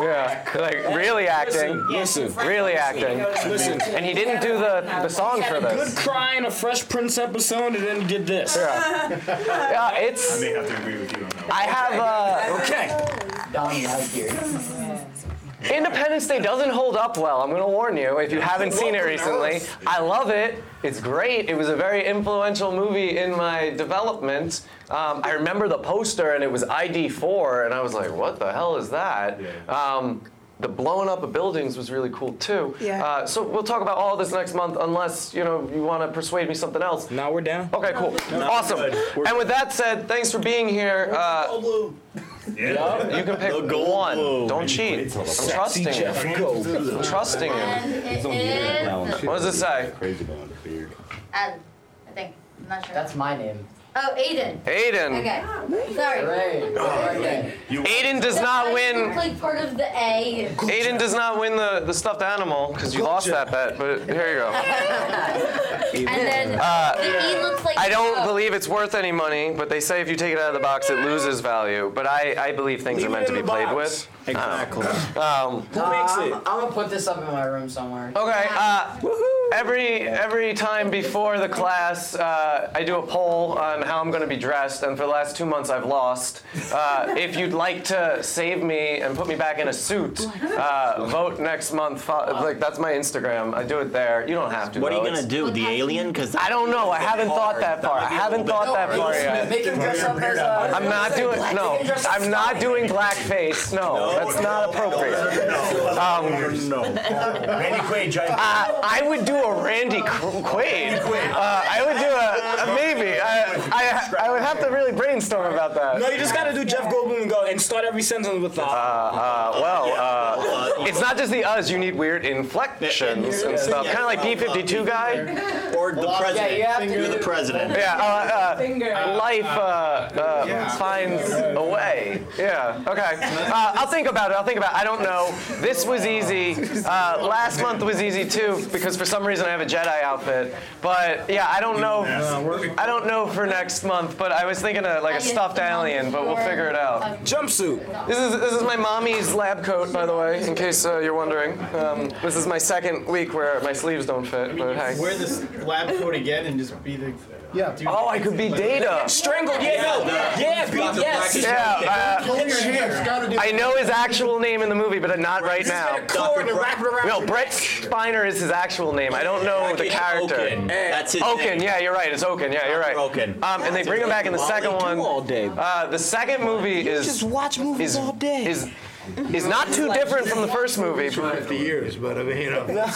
Yeah, like really acting, listen, listen. really acting. Listen. And he didn't do the, the song for this. He had a good cry in a Fresh Prince episode and then did this. Yeah, yeah it's... I may have to agree with you on that. I have a... Okay. Independence Day doesn't hold up well. I'm going to warn you if you haven't seen it recently. I love it. It's great. It was a very influential movie in my development. Um, I remember the poster, and it was I D four, and I was like, what the hell is that? Um, the blowing up of buildings was really cool, too. Yeah. Uh, so we'll talk about all this next month, unless you know you want to persuade me something else. Now we're down. Okay, cool. No, awesome. And with that said, thanks for being here. Uh, blue. Yeah. You can pick one. Blue. Don't cheat. I'm trusting you. I'm trusting you. What does it say? Crazy blonde beard. Adam, I think. I'm not sure. That's my name. Oh, Aiden. Aiden. Okay. Sorry. Okay. Aiden does not win. Like part of the A. Aiden does not win the, the stuffed animal because you lost that bet. But here you go. And then uh, the E looks like I don't believe it's worth any money, but they say if you take it out of the box, it loses value. But I, I believe things Leave are meant to be box. played with. Exactly. Um, um, Who makes it? I'm, I'm gonna put this up in my room somewhere. Okay. Uh, Woohoo! Every every time before the class, uh, I do a poll on how I'm gonna be dressed, and for the last two months, I've lost. Uh, if you'd like to save me and put me back in a suit, uh, vote next month. Like that's my Instagram. I do it there. You don't have to. What though. are you gonna do? What the alien? Because I don't know. I haven't hard. thought that far. I haven't thought no, that far yet. Make him dress up as a. I'm not doing no. I'm not doing blackface. No. no. That's not appropriate. Um, no. Randy Quaid. Uh, I would do a Randy Quaid. Uh, I would do a, a maybe. I, I I would have to really brainstorm about that. No, you just gotta do Jeff Goldblum and go and start every sentence with the. Uh, uh, well, uh, it's not just the us. You need weird inflections and stuff. Kind of like B fifty-two guy. Or the president. Yeah, You're the president. Yeah. Uh, uh, life uh, uh, finds a way. Yeah. Okay. Uh, I'll think. Think about it. I'll think about it. I don't know. This was easy. Uh, last month was easy too because for some reason I have a Jedi outfit. But yeah, I don't know. I don't know for next month. But I was thinking of like a stuffed alien. But we'll figure it out. Jumpsuit. This is this is my mommy's lab coat, by the way, in case uh, you're wondering. Um, this is my second week where my sleeves don't fit. But hey. Wear this lab coat again and just be the. Yeah. Oh, I could be Data. Strangled. Yeah, no. Yeah, be yes. Yeah. Uh, I know his actual name in the movie, but not right now. No, Brett Spiner is his actual name. I don't know the character. That's his Okun. Yeah, you're right. It's Okun. Yeah, you're right. Okun. Um, and they bring him back in the second one. Uh, the second movie is. Just watch movies all day. Is not too different from the first movie. Fifty years, but I mean, you know.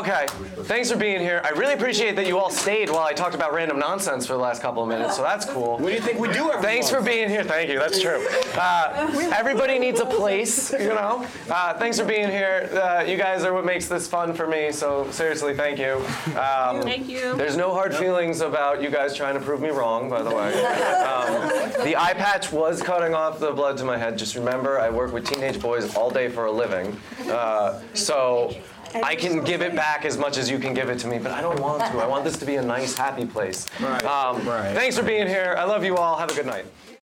Okay, thanks for being here. I really appreciate that you all stayed while I talked about random nonsense for the last couple of minutes. So that's cool. What do you think we do? Every thanks month? for being here. Thank you. That's true. Uh, everybody needs a place, you know. Uh, thanks for being here. Uh, you guys are what makes this fun for me. So seriously, thank you. Um, thank you. There's no hard feelings about you guys trying to prove me wrong, by the way. Um, the eye patch was cutting off the blood to my head. Just remember, I work with teenage boys all day for a living, uh, so I can give it back as much as you can give it to me, but I don't want to. I want this to be a nice, happy place. Right. Um, right. Thanks for being here. I love you all. Have a good night.